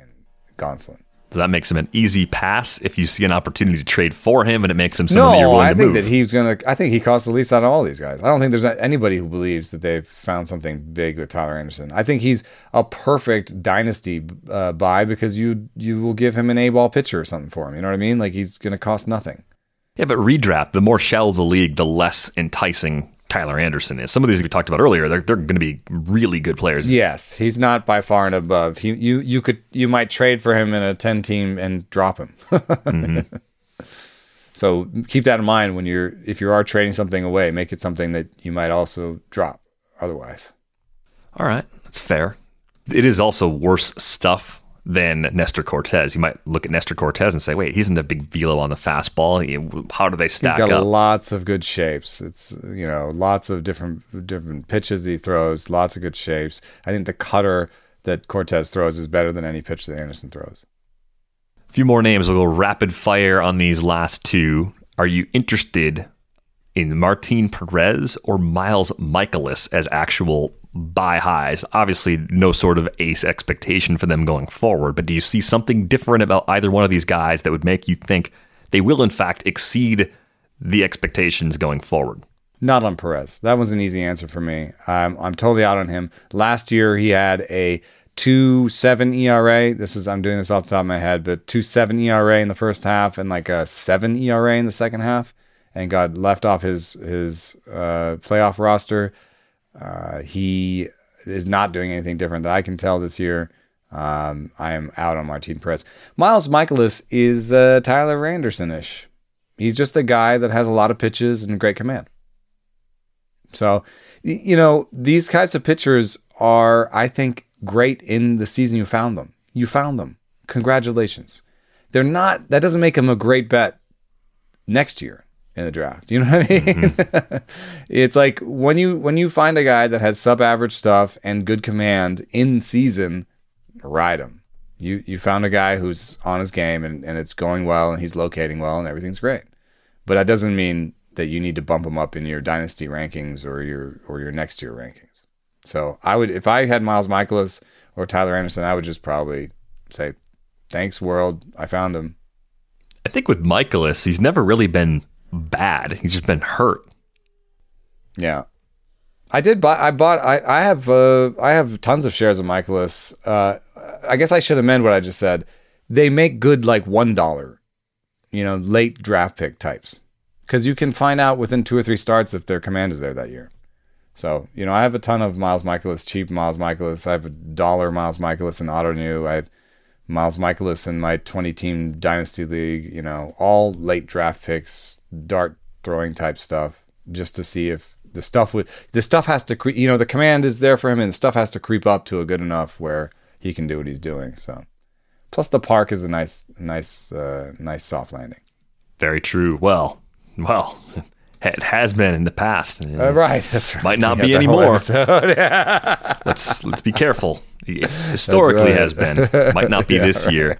Gonsolin. So that makes him an easy pass if you see an opportunity to trade for him, and it makes him somebody you're willing to move. I think he costs the least out of all these guys. I don't think there's anybody who believes that they've found something big with Tyler Anderson. I think he's a perfect dynasty buy because you will give him an A-ball pitcher or something for him. You know what I mean? Like, he's going to cost nothing. Yeah, but redraft, the more shallow the league, the less enticing Tyler Anderson is. Some of these we talked about earlier, they're going to be really good players. Yes, he's not by far and above. You might trade for him in a 10 team and drop him. Mm-hmm. So keep that in mind when if you are trading something away, make it something that you might also drop otherwise. All right, that's fair. It is also worse stuff than Nestor Cortes. You might look at Nestor Cortes and say, wait, he's in the big velo on the fastball. How do they stack up? He's got lots of good shapes. It's, lots of different pitches he throws, lots of good shapes. I think the cutter that Cortes throws is better than any pitch that Anderson throws. A few more names. We'll go rapid fire on these last two. Are you interested in Martin Perez or Miles Michaels as actual buy highs? Obviously, no sort of ace expectation for them going forward, but do you see something different about either one of these guys that would make you think they will, in fact, exceed the expectations going forward? Not on Perez. That was an easy answer for me. I'm totally out on him. Last year, he had a 2.7 ERA. I'm doing this off the top of my head, but 2.7 ERA in the first half and like a 7 ERA in the second half. and got left off his playoff roster. He is not doing anything different that I can tell this year. I am out on Martin Perez. Miles Michaels is Tyler Anderson-ish. He's just a guy that has a lot of pitches and great command. So, you know, these types of pitchers are, I think, great in the season you found them. You found them. Congratulations. They're not, that doesn't make them a great bet next year in the draft. You know what I mean? Mm-hmm. It's like when you find a guy that has sub-average stuff and good command in season, ride him. You found a guy who's on his game and it's going well and he's locating well and everything's great. But that doesn't mean that you need to bump him up in your dynasty rankings or your next year rankings. So I would, if I had Miles Michaels or Tyler Anderson, I would just probably say, thanks world, I found him. I think with Michaelis, he's never really been bad. He's just been hurt. Yeah. I have tons of shares of Michaelis. I guess I should amend what I just said. They make good like $1, you know, late draft pick types. Because you can find out within 2 or 3 starts if their command is there that year. So, you know, I have a ton of Miles Michaelis, cheap Miles Michaelis. I have $1 Miles Michaelis in AutoNew. I have Miles Michaelis in my 20-team Dynasty League. You know, all late draft picks, dart-throwing type stuff, just to see if the stuff would... The stuff has to... You know, the command is there for him, and the stuff has to creep up to a good enough where he can do what he's doing. So, plus the park is a nice soft landing. Very true. Well, it has been in the past. Right, that's right. Might not be anymore. Let's be careful. It historically has been. Might not be this year.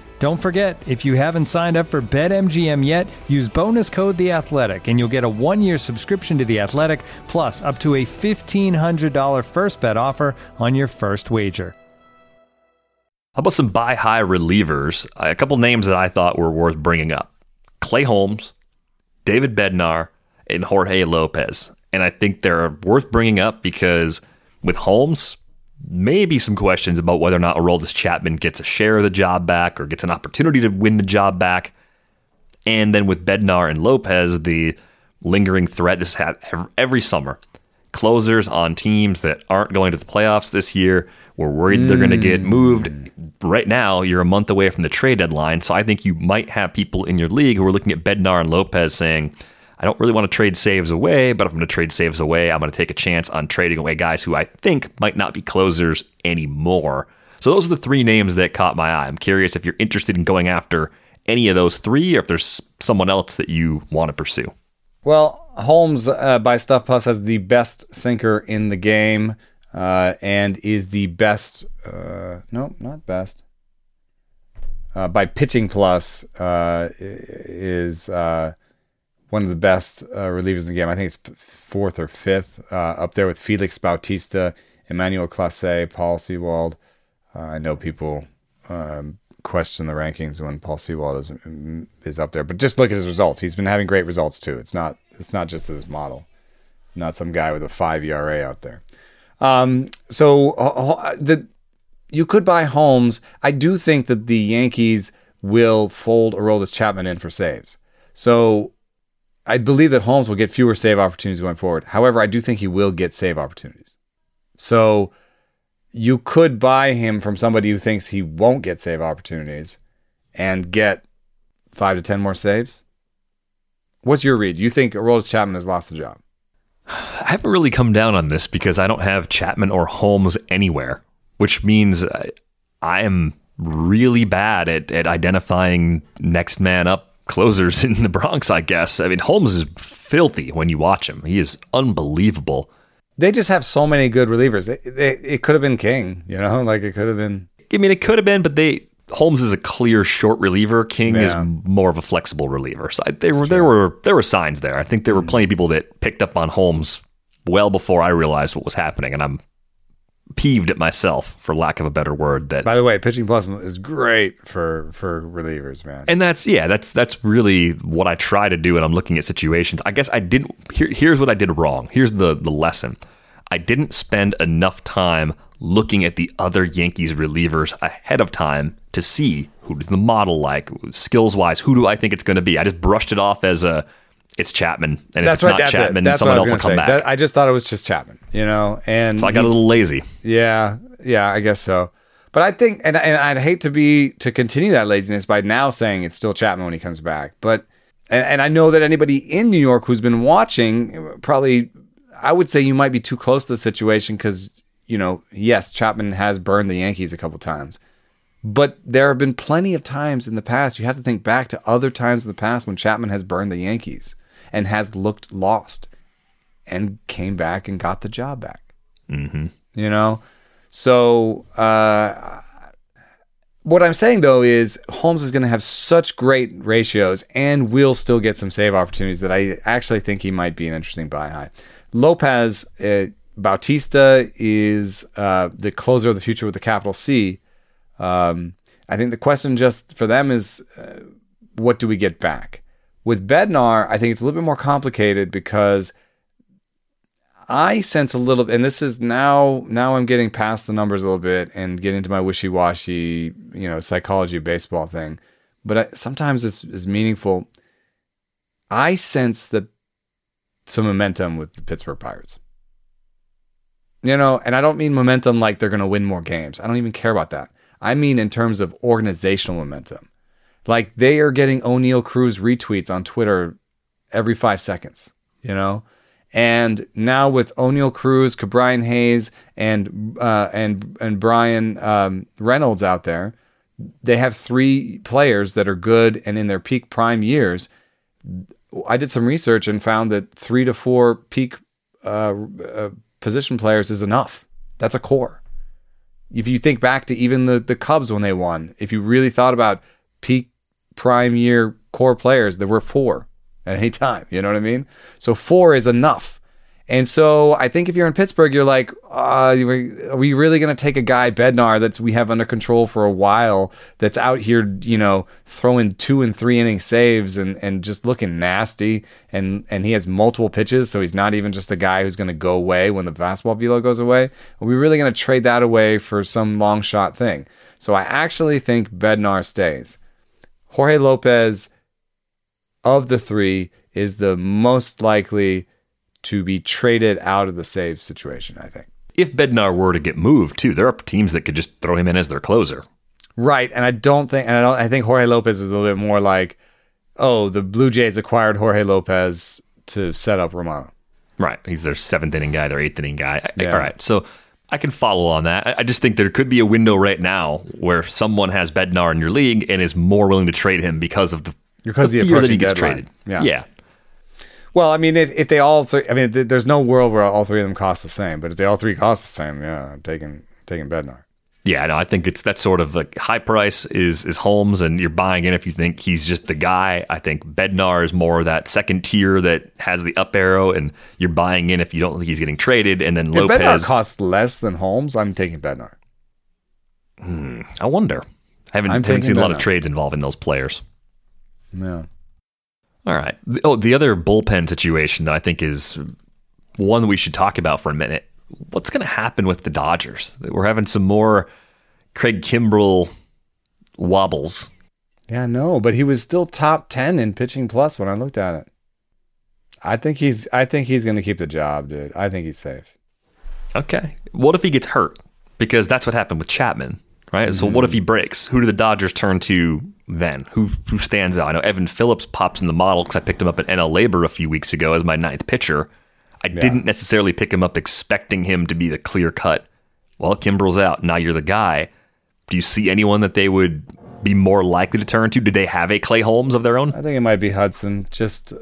Don't forget, if you haven't signed up for BetMGM yet, use bonus code The Athletic, and you'll get a 1-year subscription to The Athletic, plus up to a $1,500 first bet offer on your first wager. How about some buy-high relievers? A couple names that I thought were worth bringing up. Clay Holmes, David Bednar, and Jorge Lopez. And I think they're worth bringing up because with Holmes... Maybe some questions about whether or not Aroldis Chapman gets a share of the job back or gets an opportunity to win the job back. And then with Bednar and Lopez, the lingering threat this had every summer. Closers on teams that aren't going to the playoffs this year. We're worried they're going to get moved. Right now, you're a month away from the trade deadline. So I think you might have people in your league who are looking at Bednar and Lopez saying, I don't really want to trade saves away, but if I'm going to trade saves away, I'm going to take a chance on trading away guys who I think might not be closers anymore. So those are the three names that caught my eye. I'm curious if you're interested in going after any of those three or if there's someone else that you want to pursue. Well, Holmes by Stuff Plus has the best sinker in the game and is the best. No, not best. By Pitching Plus is... one of the best relievers in the game. I think it's 4th or 5th up there with Felix Bautista, Emmanuel Clase, Paul Sewald. I know people question the rankings when Paul Sewald is up there, but just look at his results. He's been having great results too. It's not just his model, not some guy with a 5 ERA out there. You could buy Holmes. I do think that the Yankees will fold Aroldis Chapman in for saves. So I believe that Holmes will get fewer save opportunities going forward. However, I do think he will get save opportunities. So you could buy him from somebody who thinks he won't get save opportunities and get 5 to 10 more saves. What's your read? You think Aroldis Chapman has lost the job? I haven't really come down on this because I don't have Chapman or Holmes anywhere, which means I am really bad at identifying next man up closers in the Bronx, I guess. I mean, Holmes is filthy when you watch him. He is unbelievable. They just have so many good relievers. It could have been King, it could have been. I mean, it could have been, but Holmes is a clear short reliever. King is more of a flexible reliever. So there were signs there. I think there were plenty of people that picked up on Holmes well before I realized what was happening, and I'm peeved at myself, for lack of a better word. That, by the way, Pitching Plus is great for relievers, man. And that's really what I try to do when I'm looking at situations. I guess I didn't. Here's what I did wrong. Here's the lesson. I didn't spend enough time looking at the other Yankees relievers ahead of time to see who does the model like, skills wise. Who do I think it's going to be? I just brushed it off as it's Chapman, and if it's not Chapman, someone else will come back. I just thought it was just Chapman, and so I got a little lazy. Yeah, I guess so. But I think, and I'd hate to continue that laziness by now saying it's still Chapman when he comes back. But and I know that anybody in New York who's been watching probably, I would say you might be too close to the situation because yes, Chapman has burned the Yankees a couple times, but there have been plenty of times in the past. You have to think back to other times in the past when Chapman has burned the Yankees and has looked lost and came back and got the job back. Mm-hmm. So what I'm saying, though, is Holmes is going to have such great ratios and will still get some save opportunities that I actually think he might be an interesting buy high. Lopez, Bautista is the closer of the future with a capital C. I think the question just for them is, what do we get back? With Bednar, I think it's a little bit more complicated because I sense a little bit, and this is now I'm getting past the numbers a little bit and getting into my wishy-washy, psychology of baseball thing. But sometimes this is meaningful. I sense that some momentum with the Pittsburgh Pirates. And I don't mean momentum like they're going to win more games. I don't even care about that. I mean in terms of organizational momentum. Like, they are getting O'Neill Cruz retweets on Twitter every 5 seconds, And now with O'Neill Cruz, Cabrian Hayes, and Brian Reynolds out there, they have 3 players that are good and in their peak prime years. I did some research and found that 3 to 4 peak position players is enough. That's a core. If you think back to even the Cubs when they won, if you really thought about peak prime year core players, there were 4 at any time. You know what I mean? So 4 is enough. And so I think if you're in Pittsburgh, you're like, are we really going to take a guy, Bednar, that we have under control for a while, that's out here, throwing 2 and 3 inning saves and just looking nasty. And he has multiple pitches. So he's not even just a guy who's going to go away when the fastball velo goes away. Are we really going to trade that away for some long shot thing? So I actually think Bednar stays. Jorge Lopez, of the 3, is the most likely to be traded out of the save situation, I think. If Bednar were to get moved, too, there are teams that could just throw him in as their closer. Right, and I think Jorge Lopez is a little bit more like, the Blue Jays acquired Jorge Lopez to set up Romano. Right, he's their 7th inning guy, their 8th inning guy. Yeah. All right, so I can follow on that. I just think there could be a window right now where someone has Bednar in your league and is more willing to trade him because of the fear that he gets deadline. Traded. Yeah. Well, I mean, if they all three, I mean, there's no world where all 3 of them cost the same, but if they all 3 cost the same, I'm taking Bednar. Yeah, no, I think it's that sort of like high price is Holmes, and you're buying in if you think he's just the guy. I think Bednar is more of that second tier that has the up arrow, and you're buying in if you don't think he's getting traded. And then if Lopez, Bednar costs less than Holmes, I'm taking Bednar. I wonder. I haven't seen a lot of trades involving those players. No. All right. Oh, the other bullpen situation that I think is one we should talk about for a minute. What's going to happen with the Dodgers? We're having some more Craig Kimbrell wobbles. Yeah, no, but he was still top 10 in pitching plus when I looked at it. I think he's going to keep the job, dude. I think he's safe. Okay. What if he gets hurt? Because that's what happened with Chapman, right? Mm-hmm. So what if he breaks? Who do the Dodgers turn to then? Who stands out? I know Evan Phillips pops in the model because I picked him up at NL Labor a few weeks ago as my ninth pitcher. I didn't necessarily pick him up expecting him to be the clear cut. Well, Kimbrel's out. Now you're the guy. Do you see anyone that they would be more likely to turn to? Do they have a Clay Holmes of their own? I think it might be Hudson. Just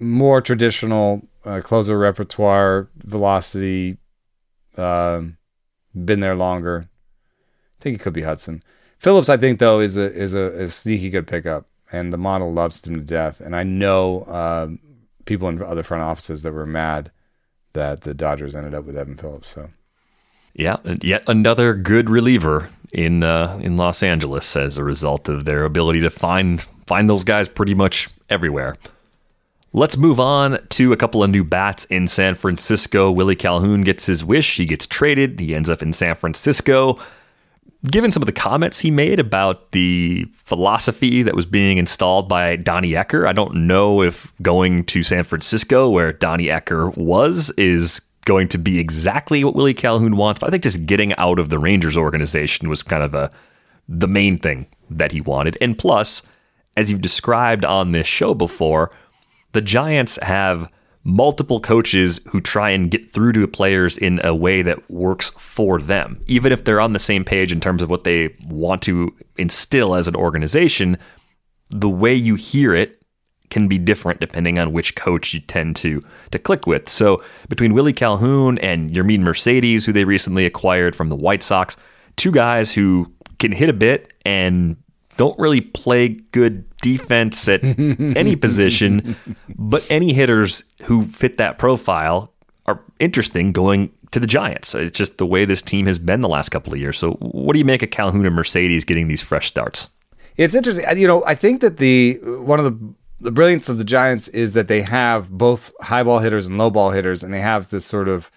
more traditional closer repertoire, velocity, been there longer. I think it could be Hudson. Phillips, I think, though, is a sneaky good pickup, and the model loves him to death. And I know people in other front offices that were mad that the Dodgers ended up with Evan Phillips. So, yeah, and yet another good reliever in Los Angeles as a result of their ability to find those guys pretty much everywhere. Let's move on to a couple of new bats in San Francisco. Willie Calhoun gets his wish. He gets traded. He ends up in San Francisco. Given some of the comments he made about the philosophy that was being installed by Donnie Ecker, I don't know if going to San Francisco, where Donnie Ecker was, is going to be exactly what Willie Calhoun wants. But I think just getting out of the Rangers organization was kind of the main thing that he wanted. And plus, as you've described on this show before, the Giants have multiple coaches who try and get through to players in a way that works for them. Even if they're on the same page in terms of what they want to instill as an organization, the way you hear it can be different depending on which coach you tend to click with. So between Willie Calhoun and Yermin Mercedes, who they recently acquired from the White Sox, two guys who can hit a bit and don't really play good defense at any position, but any hitters who fit that profile are interesting going to the Giants. It's just the way this team has been the last couple of years. So what do you make of Calhoun and Mercedes getting these fresh starts? It's interesting. I think that one of the brilliance of the Giants is that they have both high ball hitters and low ball hitters, and they have this sort of,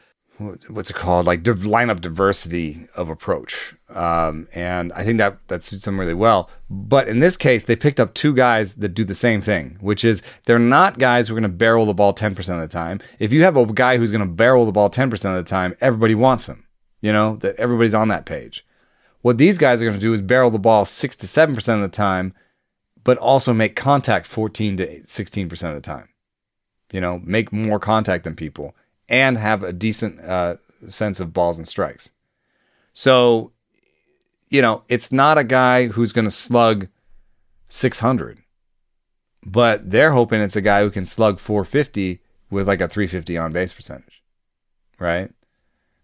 what's it called, like lineup diversity of approach. And I think that suits them really well. But in this case, they picked up two guys that do the same thing, which is they're not guys who are going to barrel the ball 10% of the time. If you have a guy who's going to barrel the ball 10% of the time, everybody wants him. That everybody's on that page. What these guys are going to do is barrel the ball 6 to 7% of the time, but also make contact 14 to 16% of the time. Make more contact than people and have a decent sense of balls and strikes. So, it's not a guy who's going to slug 600, but they're hoping it's a guy who can slug 450 with like a 350 on base percentage, right?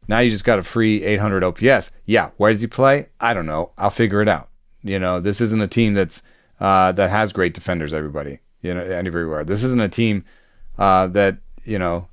Now you just got a free 800 OPS. Yeah, where does he play? I don't know. I'll figure it out. This isn't a team that's that has great defenders, everybody, everywhere. This isn't a team that...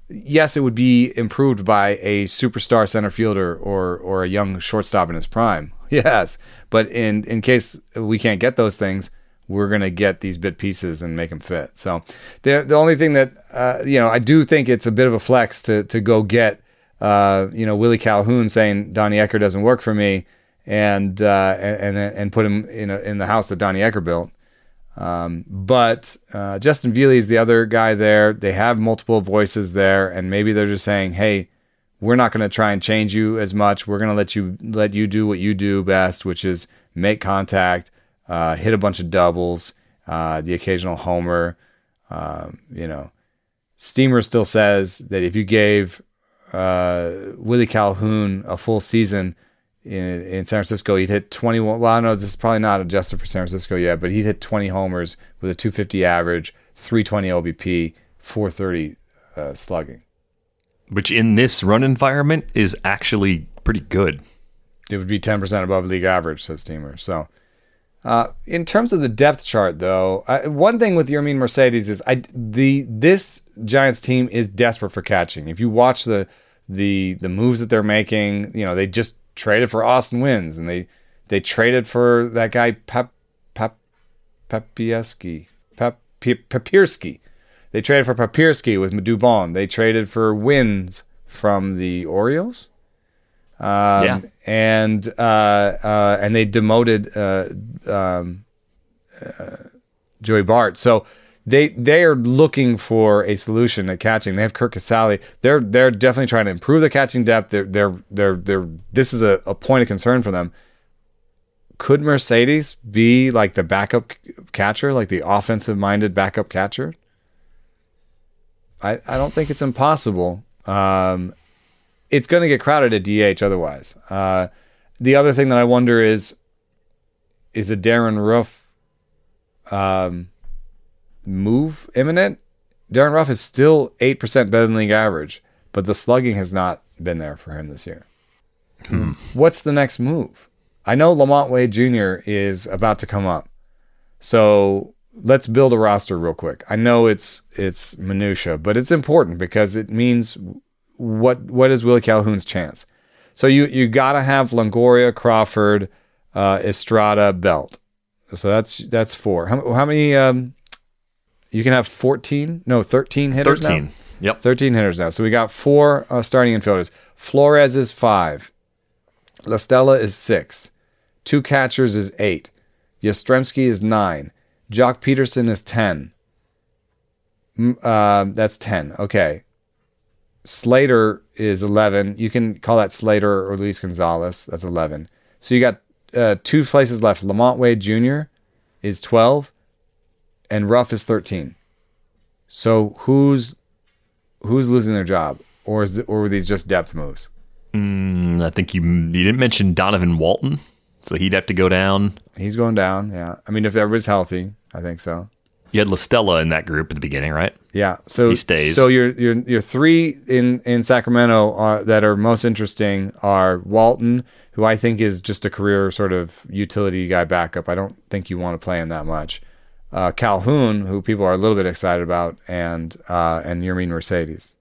yes, it would be improved by a superstar center fielder or a young shortstop in his prime. Yes, but in case we can't get those things, we're going to get these bit pieces and make them fit. So the only thing that, I do think it's a bit of a flex to go get, Willie Calhoun saying Donnie Ecker doesn't work for me and put him in the house that Donnie Ecker built. But Justin Vealey is the other guy there. They have multiple voices there, and maybe they're just saying, "Hey, we're not going to try and change you as much. We're going to let you do what you do best, which is make contact, hit a bunch of doubles, the occasional homer." Steamer still says that if you gave Willie Calhoun a full season in San Francisco, he'd hit 21. Well, I know this is probably not adjusted for San Francisco yet, but he'd hit 20 homers with a 250 average, 320 OBP, 430 slugging. Which in this run environment is actually pretty good. It would be 10% above league average, says Steamer. So in terms of the depth chart, though, one thing with Yermin Mercedes is this Giants team is desperate for catching. If you watch the moves that they're making, they just traded for Austin Wins, and they They traded for that guy Papierski. They traded for Papierski with Dubon. They traded for Wins from the Orioles. And they demoted Joey Bart. So they are looking for a solution at catching. They have Kirk Casale. They're definitely trying to improve the catching depth. This is a point of concern for them. Could Mercedes be like the backup catcher, like the offensive-minded backup catcher? I don't think it's impossible. It's going to get crowded at DH otherwise. The other thing that I wonder is a Darren Ruff move imminent? Darren Ruff is still 8% better than league average, but the slugging has not been there for him this year. What's the next move? I know Lamont Wade Jr. is about to come up, so let's build a roster real quick. I know it's minutia, but it's important because it means what is Willie Calhoun's chance. So you gotta have Longoria, Crawford, Estrada, Belt. So that's four. How many? You can have 13 hitters. 13. Now? Yep. 13 hitters now. So we got four starting infielders. Flores is 5. La Stella is 6. 2 catchers is 8. Yastrzemski is 9. Jock Peterson is 10. That's 10. Okay. Slater is 11. You can call that Slater or Luis Gonzalez. That's 11. So you got 2 places left. Lamont Wade Jr. is 12. And Ruff is 13. So who's losing their job? Or were these just depth moves? I think you didn't mention Donovan Walton, so he'd have to go down. He's going down, yeah. I mean, if everybody's healthy, I think so. You had La Stella in that group at the beginning, right? Yeah, so he stays. So your 3 in Sacramento that are most interesting are Walton, who I think is just a career sort of utility guy backup. I don't think you want to play him that much. Calhoun, who people are a little bit excited about, and Yermin Mercedes.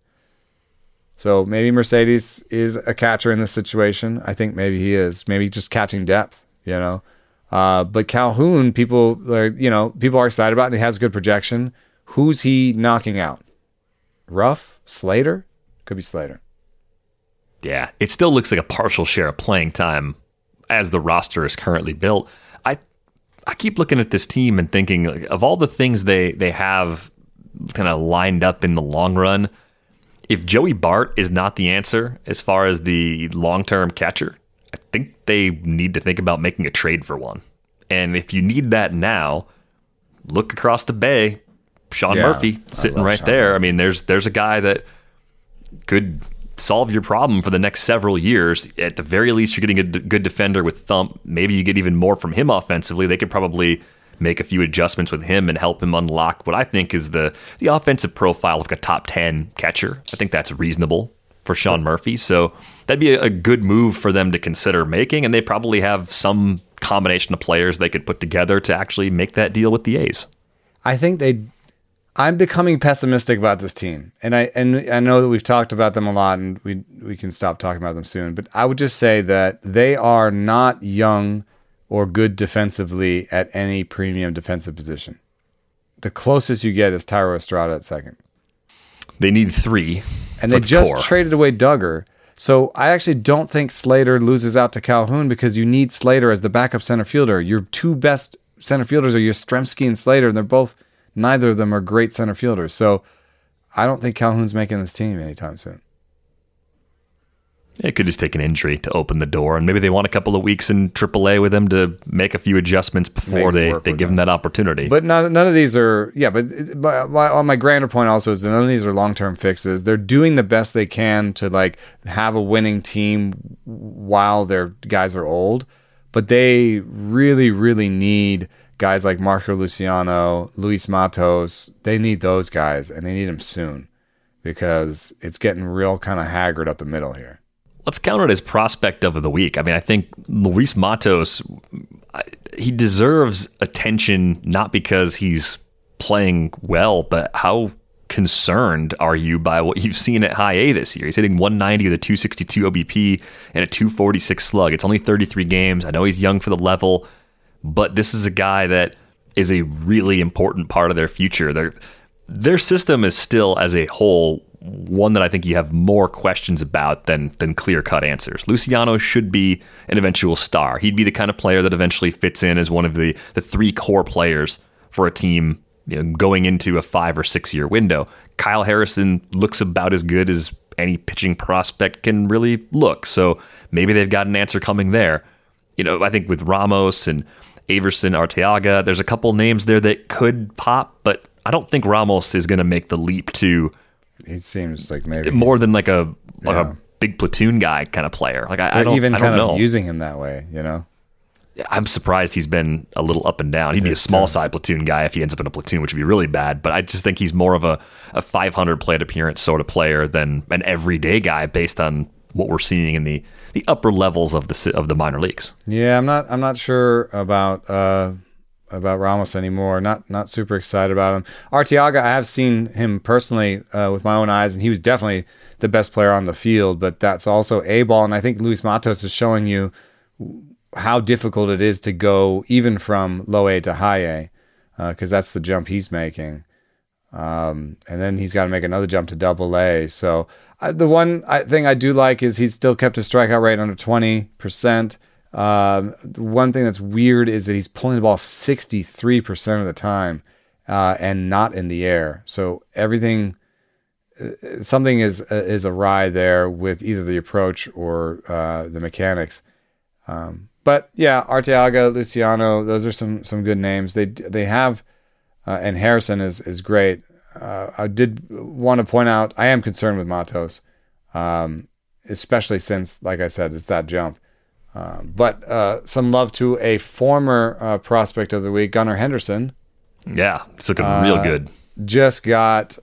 So maybe Mercedes is a catcher in this situation. I think maybe he is. Maybe just catching depth, you know. But Calhoun, people are excited about, and he has a good projection. Who's he knocking out? Ruff? Slater? Could be Slater. Yeah, it still looks like a partial share of playing time as the roster is currently built. I keep looking at this team and thinking, like, of all the things they have kind of lined up in the long run, if Joey Bart is not the answer as far as the long-term catcher, I think they need to think about making a trade for one. And if you need that now, look across the bay. Sean Murphy sitting right there. I mean, there's a guy that could solve your problem for the next several years. At the very least, you're getting a good defender with Thump. Maybe you get even more from him offensively. They could probably make a few adjustments with him and help him unlock what I think is the offensive profile of a top 10 catcher. I think that's reasonable for Sean Murphy. So that'd be a good move for them to consider making, and they probably have some combination of players they could put together to actually make that deal with the A's. I'm becoming pessimistic about this team, and I know that we've talked about them a lot, and we can stop talking about them soon, but I would just say that they are not young or good defensively at any premium defensive position. The closest you get is Tyler Estrada at second. They need 3. And they just traded away Duggar. So I actually don't think Slater loses out to Calhoun, because you need Slater as the backup center fielder. Your 2 best center fielders are Yastrzemski and Slater, and neither of them are great center fielders. So I don't think Calhoun's making this team anytime soon. It could just take an injury to open the door, and maybe they want a couple of weeks in AAA with them to make a few adjustments before they give them that opportunity. But none of these are, but my grander point also is that none of these are long-term fixes. They're doing the best they can to like have a winning team while their guys are old, but they really, really need guys like Marco Luciano, Luis Matos. They need those guys, and they need them soon, because it's getting real kind of haggard up the middle here. Let's counter it as prospect of the week. I mean, I think Luis Matos, he deserves attention, not because he's playing well, but how concerned are you by what you've seen at high A this year? He's hitting 190 with a 262 OBP and a 246 slug. It's only 33 games. I know he's young for the level, but this is a guy that is a really important part of their future. Their system is still, as a whole, one that I think you have more questions about than clear-cut answers. Luciano should be an eventual star. He'd be the kind of player that eventually fits in as one of the three core players for a team, you know, going into a 5 or 6 year window. Kyle Harrison looks about as good as any pitching prospect can really look. So maybe they've got an answer coming there. You know, I think with Ramos and Averson Arteaga, there's a couple names there that could pop, but I don't think Ramos is going to make the leap to. It seems like maybe more than like a big platoon guy kind of player. Like I don't even I don't kind know. Of using him that way, you know. I'm surprised he's been a little up and down. He'd be a small side platoon guy if he ends up in a platoon, which would be really bad. But I just think he's more of a 500 plate appearance sort of player than an everyday guy based on what we're seeing in the upper levels of the minor leagues. Yeah, I'm not sure about Ramos anymore. Not super excited about him. Arteaga, I have seen him personally with my own eyes, and he was definitely the best player on the field. But that's also A ball, and I think Luis Matos is showing you how difficult it is to go even from low A to high A, because that's the jump he's making. And then he's got to make another jump to double A. So the thing I do like is he's still kept his strikeout rate under 20%. One thing that's weird is that he's pulling the ball 63% of the time and not in the air. So something is awry there with either the approach or the mechanics. But yeah, Arteaga, Luciano, those are some good names. They have, and Harrison is great. I did want to point out I am concerned with Matos, especially since, like I said, it's that jump. But some love to a former prospect of the week, Gunnar Henderson. Yeah, it's looking real good. Just got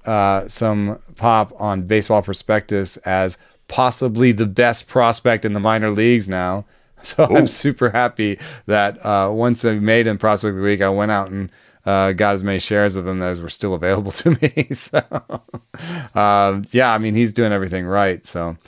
some pop on Baseball Prospectus as possibly the best prospect in the minor leagues now. So ooh. I'm super happy that once I made him Prospect of the Week, I went out and got as many shares of him as were still available to me. So, yeah, I mean, he's doing everything right. So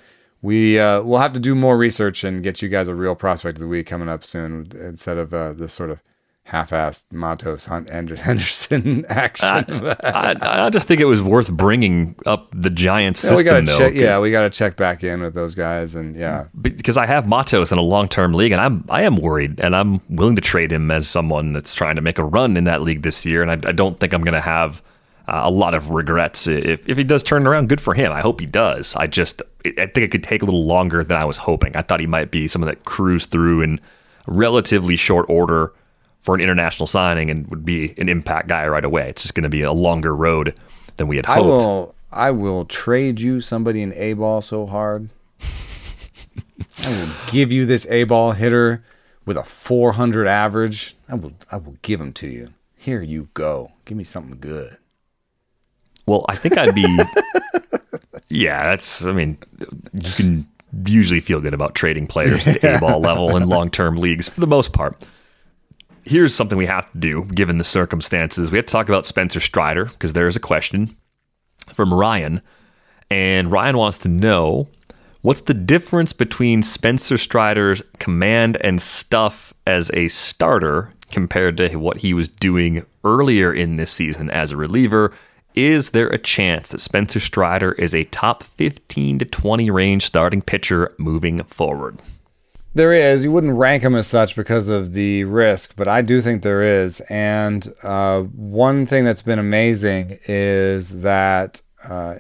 we will have to do more research and get you guys a real Prospect of the Week coming up soon instead of this sort of half-assed Matos Hunt and Henderson action. I just think it was worth bringing up the Giants system, though. We got to check back in with those guys, and yeah, because I have Matos in a long-term league, and I am worried, and I'm willing to trade him as someone that's trying to make a run in that league this year, and I don't think I'm going to have a lot of regrets if he does turn around. Good for him. I hope he does. I think it could take a little longer than I was hoping. I thought he might be someone that cruised through in relatively short order for an international signing and would be an impact guy right away. It's just going to be a longer road than we had hoped. I will trade you somebody in A-ball so hard. I will give you this A-ball hitter with a 400 average. I will give him to you. Here you go. Give me something good. Well, I think I'd be... yeah, that's... I mean, you can usually feel good about trading players at the A-ball level in long-term leagues for the most part. Here's something we have to do, given the circumstances. We have to talk about Spencer Strider, because there is a question from Ryan. And Ryan wants to know, what's the difference between Spencer Strider's command and stuff as a starter compared to what he was doing earlier in this season as a reliever? Is there a chance that Spencer Strider is a top 15 to 20 range starting pitcher moving forward? There is. You wouldn't rank him as such because of the risk, but I do think there is. And one thing that's been amazing is that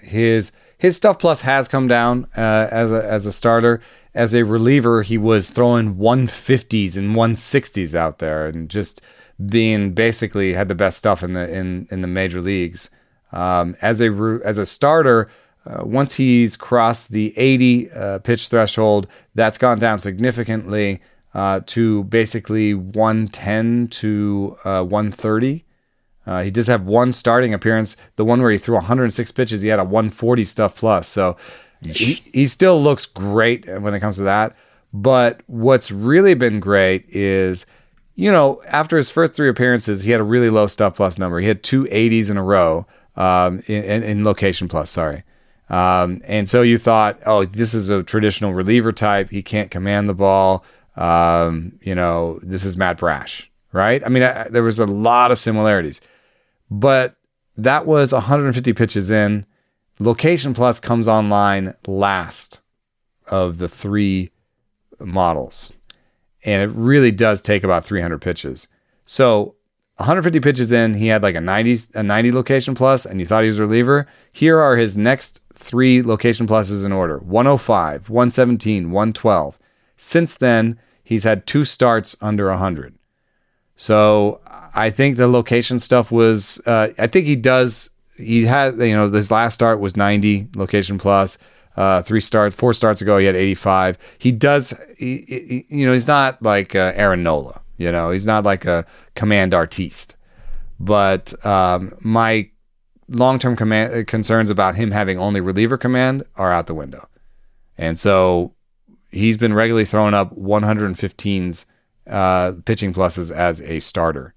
his stuff plus has come down as a starter. As a reliever, he was throwing 150s and 160s out there and just being basically had the best stuff in the major leagues. As a starter, once he's crossed the 80 pitch threshold, that's gone down significantly to basically 110 to 130. He does have one starting appearance, the one where he threw 106 pitches. He had a 140 stuff plus. So he still looks great when it comes to that. But what's really been great is, you know, after his first three appearances, he had a really low stuff plus number. He had two 80s in a row. in location plus, sorry. And so you thought, oh, this is a traditional reliever type. He can't command the ball. You know, this is Matt Brash, right? I mean, there was a lot of similarities, but that was 150 pitches in. Location plus comes online last of the three models. And it really does take about 300 pitches. So 150 pitches in, he had like a 90 location plus, and you thought he was a reliever. Here are his next three location pluses in order: 105, 117, 112. Since then, he's had two starts under 100. So I think the location stuff was, I think he does, he had, you know, his last start was 90 location plus. Four starts ago, he had 85. He does, he, you know, he's not like Aaron Nola. You know, he's not like a command artiste, but my long-term concerns about him having only reliever command are out the window. And so he's been regularly throwing up 115s pitching pluses as a starter.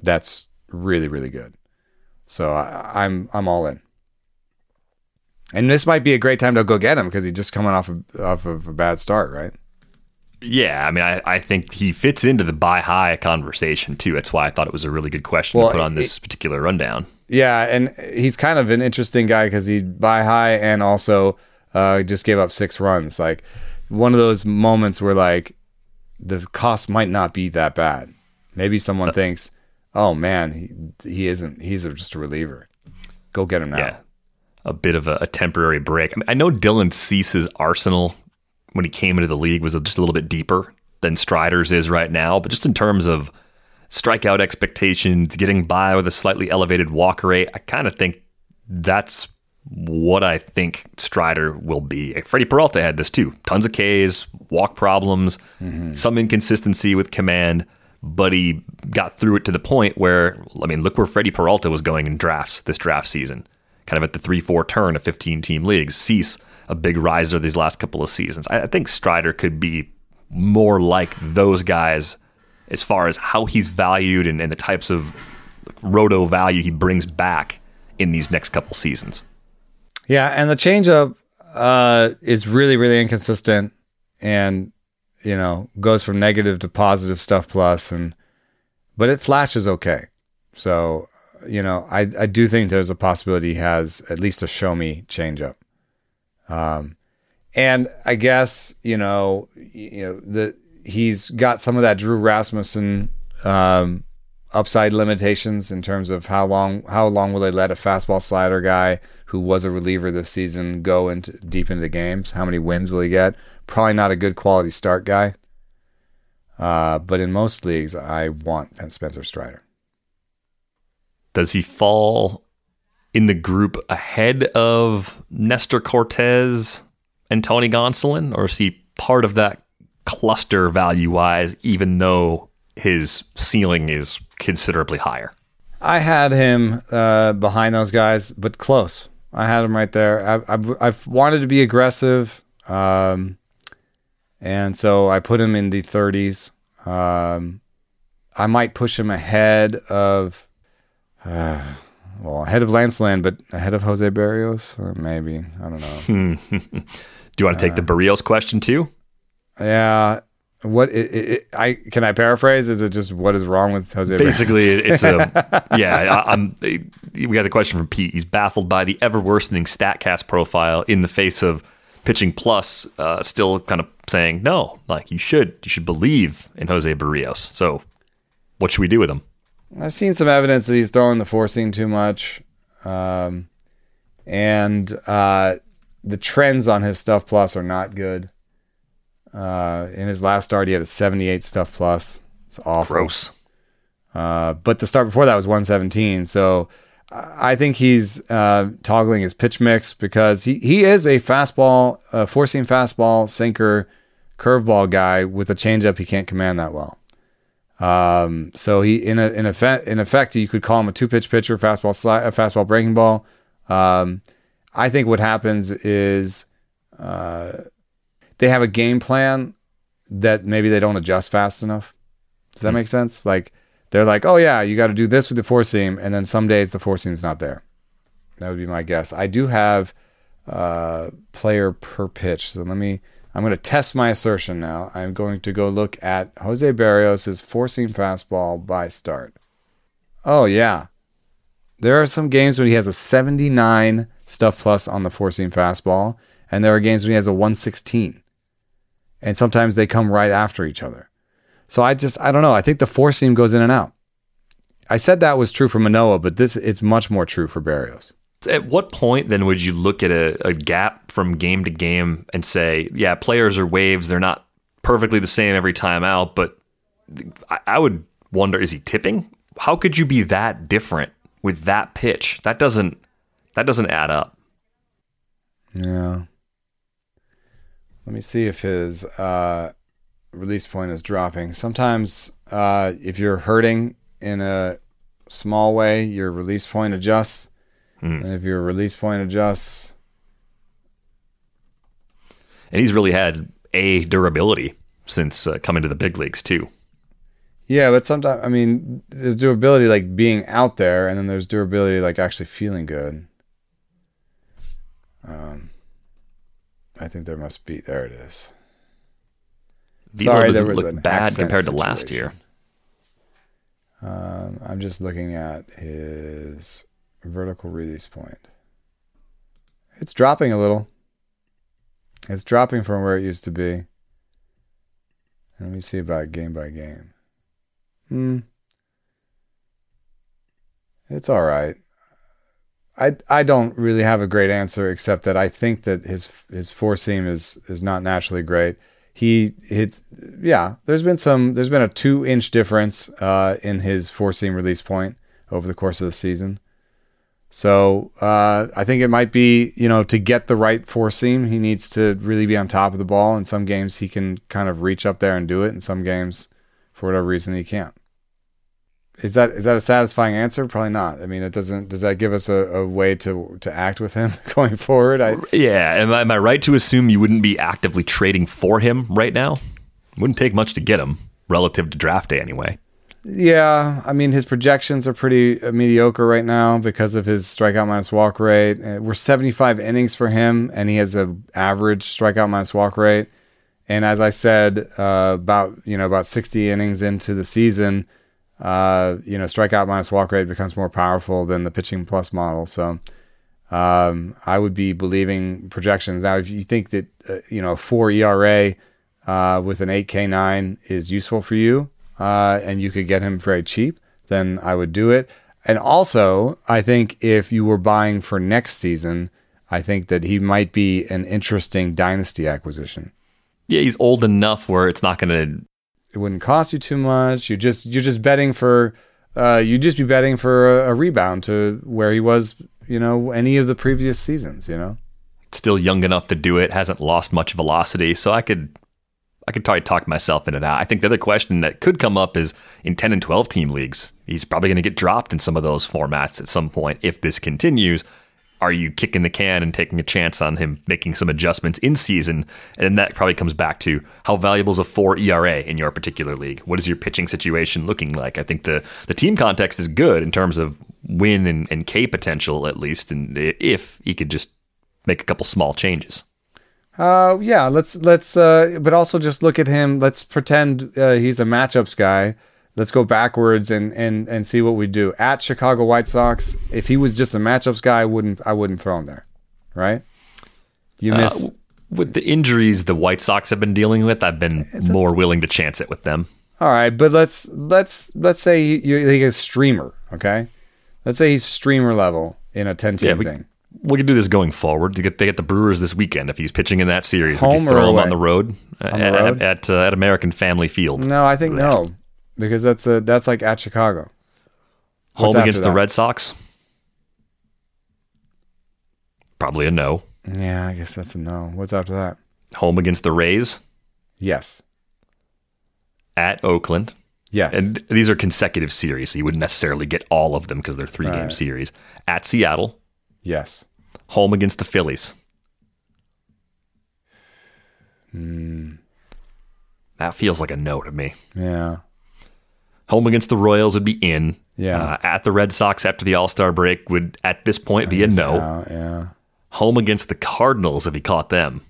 That's really, really good. So I'm all in. And this might be a great time to go get him because he's just coming off of a bad start, right? Yeah, I mean, I think he fits into the buy high conversation, too. That's why I thought it was a really good question to put on this particular rundown. Yeah, and he's kind of an interesting guy because he'd buy high and also just gave up 6 runs. Like, one of those moments where, like, the cost might not be that bad. Maybe someone thinks, oh, man, he isn't. He's just a reliever. Go get him now. Yeah, a bit of a temporary break. I mean, I know Dylan Cease's arsenal when he came into the league was just a little bit deeper than Strider's is right now. But just in terms of strikeout expectations, getting by with a slightly elevated walk rate, I kind of think that's what I think Strider will be. Freddie Peralta had this too. Tons of Ks, walk problems, some inconsistency with command, but he got through it to the point where, I mean, look where Freddie Peralta was going in drafts this draft season, kind of at the 3-4 turn of 15-team leagues. Cease, a big riser these last couple of seasons. I think Strider could be more like those guys as far as how he's valued and the types of roto value he brings back in these next couple seasons. Yeah, and the changeup is really, really inconsistent and, you know, goes from negative to positive stuff plus, but it flashes okay. So, you know, I do think there's a possibility he has at least a show-me changeup. And I guess, you know, he's got some of that Drew Rasmussen, upside limitations in terms of how long will they let a fastball slider guy who was a reliever this season go into deep into games? How many wins will he get? Probably not a good quality start guy. But in most leagues, I want Spencer Strider. Does he fall in the group ahead of Nestor Cortes and Tony Gonsolin, or is he part of that cluster value-wise, even though his ceiling is considerably higher? I had him behind those guys, but close. I had him right there. I've wanted to be aggressive, and so I put him in the 30s. I might push him ahead of... ahead of Lance Lynn, but ahead of Jose Berrios? Maybe. I don't know. Do you want to take the Berrios question too? Yeah. Can I paraphrase? Is it just what is wrong with Jose Berrios? Basically, it's a... yeah, we got the question from Pete. He's baffled by the ever-worsening StatCast profile in the face of pitching plus, still kind of saying, no, like you should believe in Jose Berrios. So what should we do with him? I've seen some evidence that he's throwing the forcing too much. And the trends on his stuff plus are not good. In his last start, he had a 78 stuff plus. It's awful. Gross. But the start before that was 117. So I think he's toggling his pitch mix because he is a fastball, forcing fastball, sinker, curveball guy with a changeup he can't command that well. So he in effect you could call him a 2-pitch pitcher, fastball breaking ball. I think what happens is they have a game plan that maybe they don't adjust fast enough. Does that make sense? Like they're like, oh yeah, you got to do this with the four seam, and then some days the four seam's not there. That would be my guess. I do have player per pitch, so I'm going to test my assertion now. I'm going to go look at Jose Berrios's four-seam fastball by start. Oh, yeah. There are some games when he has a 79 stuff plus on the four-seam fastball, and there are games when he has a 116. And sometimes they come right after each other. So I don't know. I think the four-seam goes in and out. I said that was true for Manoah, but it's much more true for Berrios. At what point then would you look at a gap from game to game and say, yeah, players are waves, they're not perfectly the same every time out, but I would wonder, is he tipping? How could you be that different with that pitch? That doesn't add up. Yeah. Let me see if his release point is dropping. Sometimes if you're hurting in a small way, your release point adjusts. And if your release point adjusts... And he's really had a durability since coming to the big leagues, too. Yeah, but sometimes, there's durability like being out there, and then there's durability like actually feeling good. I think there must be... There it is. Sorry, there was an accent situation. Doesn't look bad compared to last year. I'm just looking at his... vertical release point. It's dropping a little. It's dropping from where it used to be. Let me see about game by game. It's all right. I don't really have a great answer except that I think that his four seam is not naturally great. He hits. Yeah, there's been a 2-inch difference in his four seam release point over the course of the season. So I think it might be, to get the right four seam, he needs to really be on top of the ball. In some games, he can kind of reach up there and do it. In some games, for whatever reason, he can't. Is that a satisfying answer? Probably not. It doesn't. Does that give us a way to act with him going forward? Yeah. Am I right to assume you wouldn't be actively trading for him right now? Wouldn't take much to get him relative to draft day, anyway. Yeah, his projections are pretty mediocre right now because of his strikeout minus walk rate. We're 75 innings for him, and he has an average strikeout minus walk rate. And as I said, about 60 innings into the season, strikeout minus walk rate becomes more powerful than the pitching plus model. So I would be believing projections. Now, if you think that a 4 ERA with an 8K9 is useful for you, and you could get him very cheap, then I would do it. And also, I think if you were buying for next season, I think that he might be an interesting dynasty acquisition. Yeah, he's old enough where it's not going to... It wouldn't cost you too much. You'd just be betting for a rebound to where he was, any of the previous seasons, Still young enough to do it, hasn't lost much velocity, so I could probably talk myself into that. I think the other question that could come up is in 10 and 12 team leagues, he's probably going to get dropped in some of those formats at some point. If this continues, are you kicking the can and taking a chance on him making some adjustments in season? And that probably comes back to how valuable is a 4 ERA in your particular league? What is your pitching situation looking like? I think the team context is good in terms of win and K potential, at least, and if he could just make a couple small changes. Yeah, let's but also just look at him. Let's pretend he's a matchups guy. Let's go backwards and see what we do. At Chicago White Sox, if he was just a matchups guy, I wouldn't throw him there, right? You miss with the injuries the White Sox have been dealing with. I've been more willing to chance it with them. All right, but let's say he's a streamer, okay? Let's say he's streamer level in a 10-team thing. We could do this going forward. They get the Brewers this weekend. If he's pitching in that series, would you throw him on the road at American Family Field? No, I think no, because that's like at Chicago. What's home against the Red Sox? Probably a no. Yeah, I guess that's a no. What's after that? Home against the Rays? Yes. At Oakland? Yes. And these are consecutive series, so you wouldn't necessarily get all of them because they're three-game series. At Seattle? Yes. Home against the Phillies. That feels like a no to me. Yeah. Home against the Royals would be in. Yeah. At the Red Sox after the All-Star break would, at this point, be a no. Yeah. Home against the Cardinals if he caught them.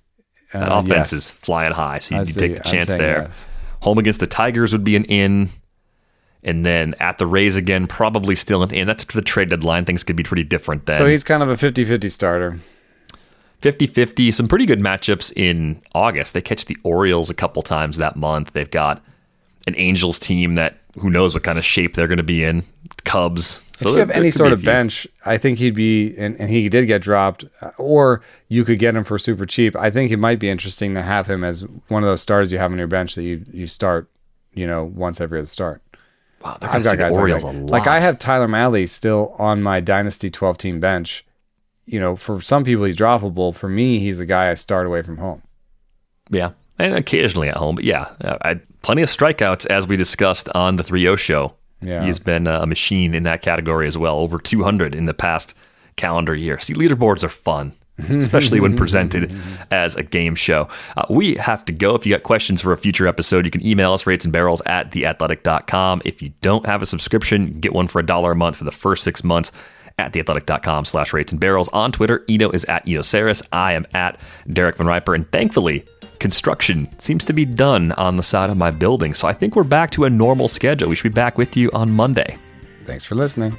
That offense is flying high, so you can take the chance there. Yes. Home against the Tigers would be an in. And then at the Rays again, probably still an in. That's after the trade deadline. Things could be pretty different then. So he's kind of a 50-50 starter. 50-50. Some pretty good matchups in August. They catch the Orioles a couple times that month. They've got an Angels team that who knows what kind of shape they're going to be in. Cubs. So if you have any sort of bench, I think he'd be, and he did get dropped, or you could get him for super cheap. I think it might be interesting to have him as one of those starters you have on your bench that you start, once every other start. Wow, they're going to see the Orioles a lot. Like I have Tyler Mahle still on my Dynasty 12-team bench. For some people he's droppable. For me, he's the guy I start away from home. Yeah, and occasionally at home. But yeah, plenty of strikeouts as we discussed on the 3-0 show. Yeah. He's been a machine in that category as well, over 200 in the past calendar year. See, leaderboards are fun, especially when presented as a game show. We have to go. If you got questions for a future episode, you can email us, ratesandbarrels at theathletic.com. If you don't have a subscription, get one for $1 a month for the first 6 months at theathletic.com/ratesandbarrels. On Twitter, Eno is at EnoSaris. I am at Derek Van Riper. And thankfully, construction seems to be done on the side of my building, so I think we're back to a normal schedule. We should be back with you on Monday. Thanks for listening.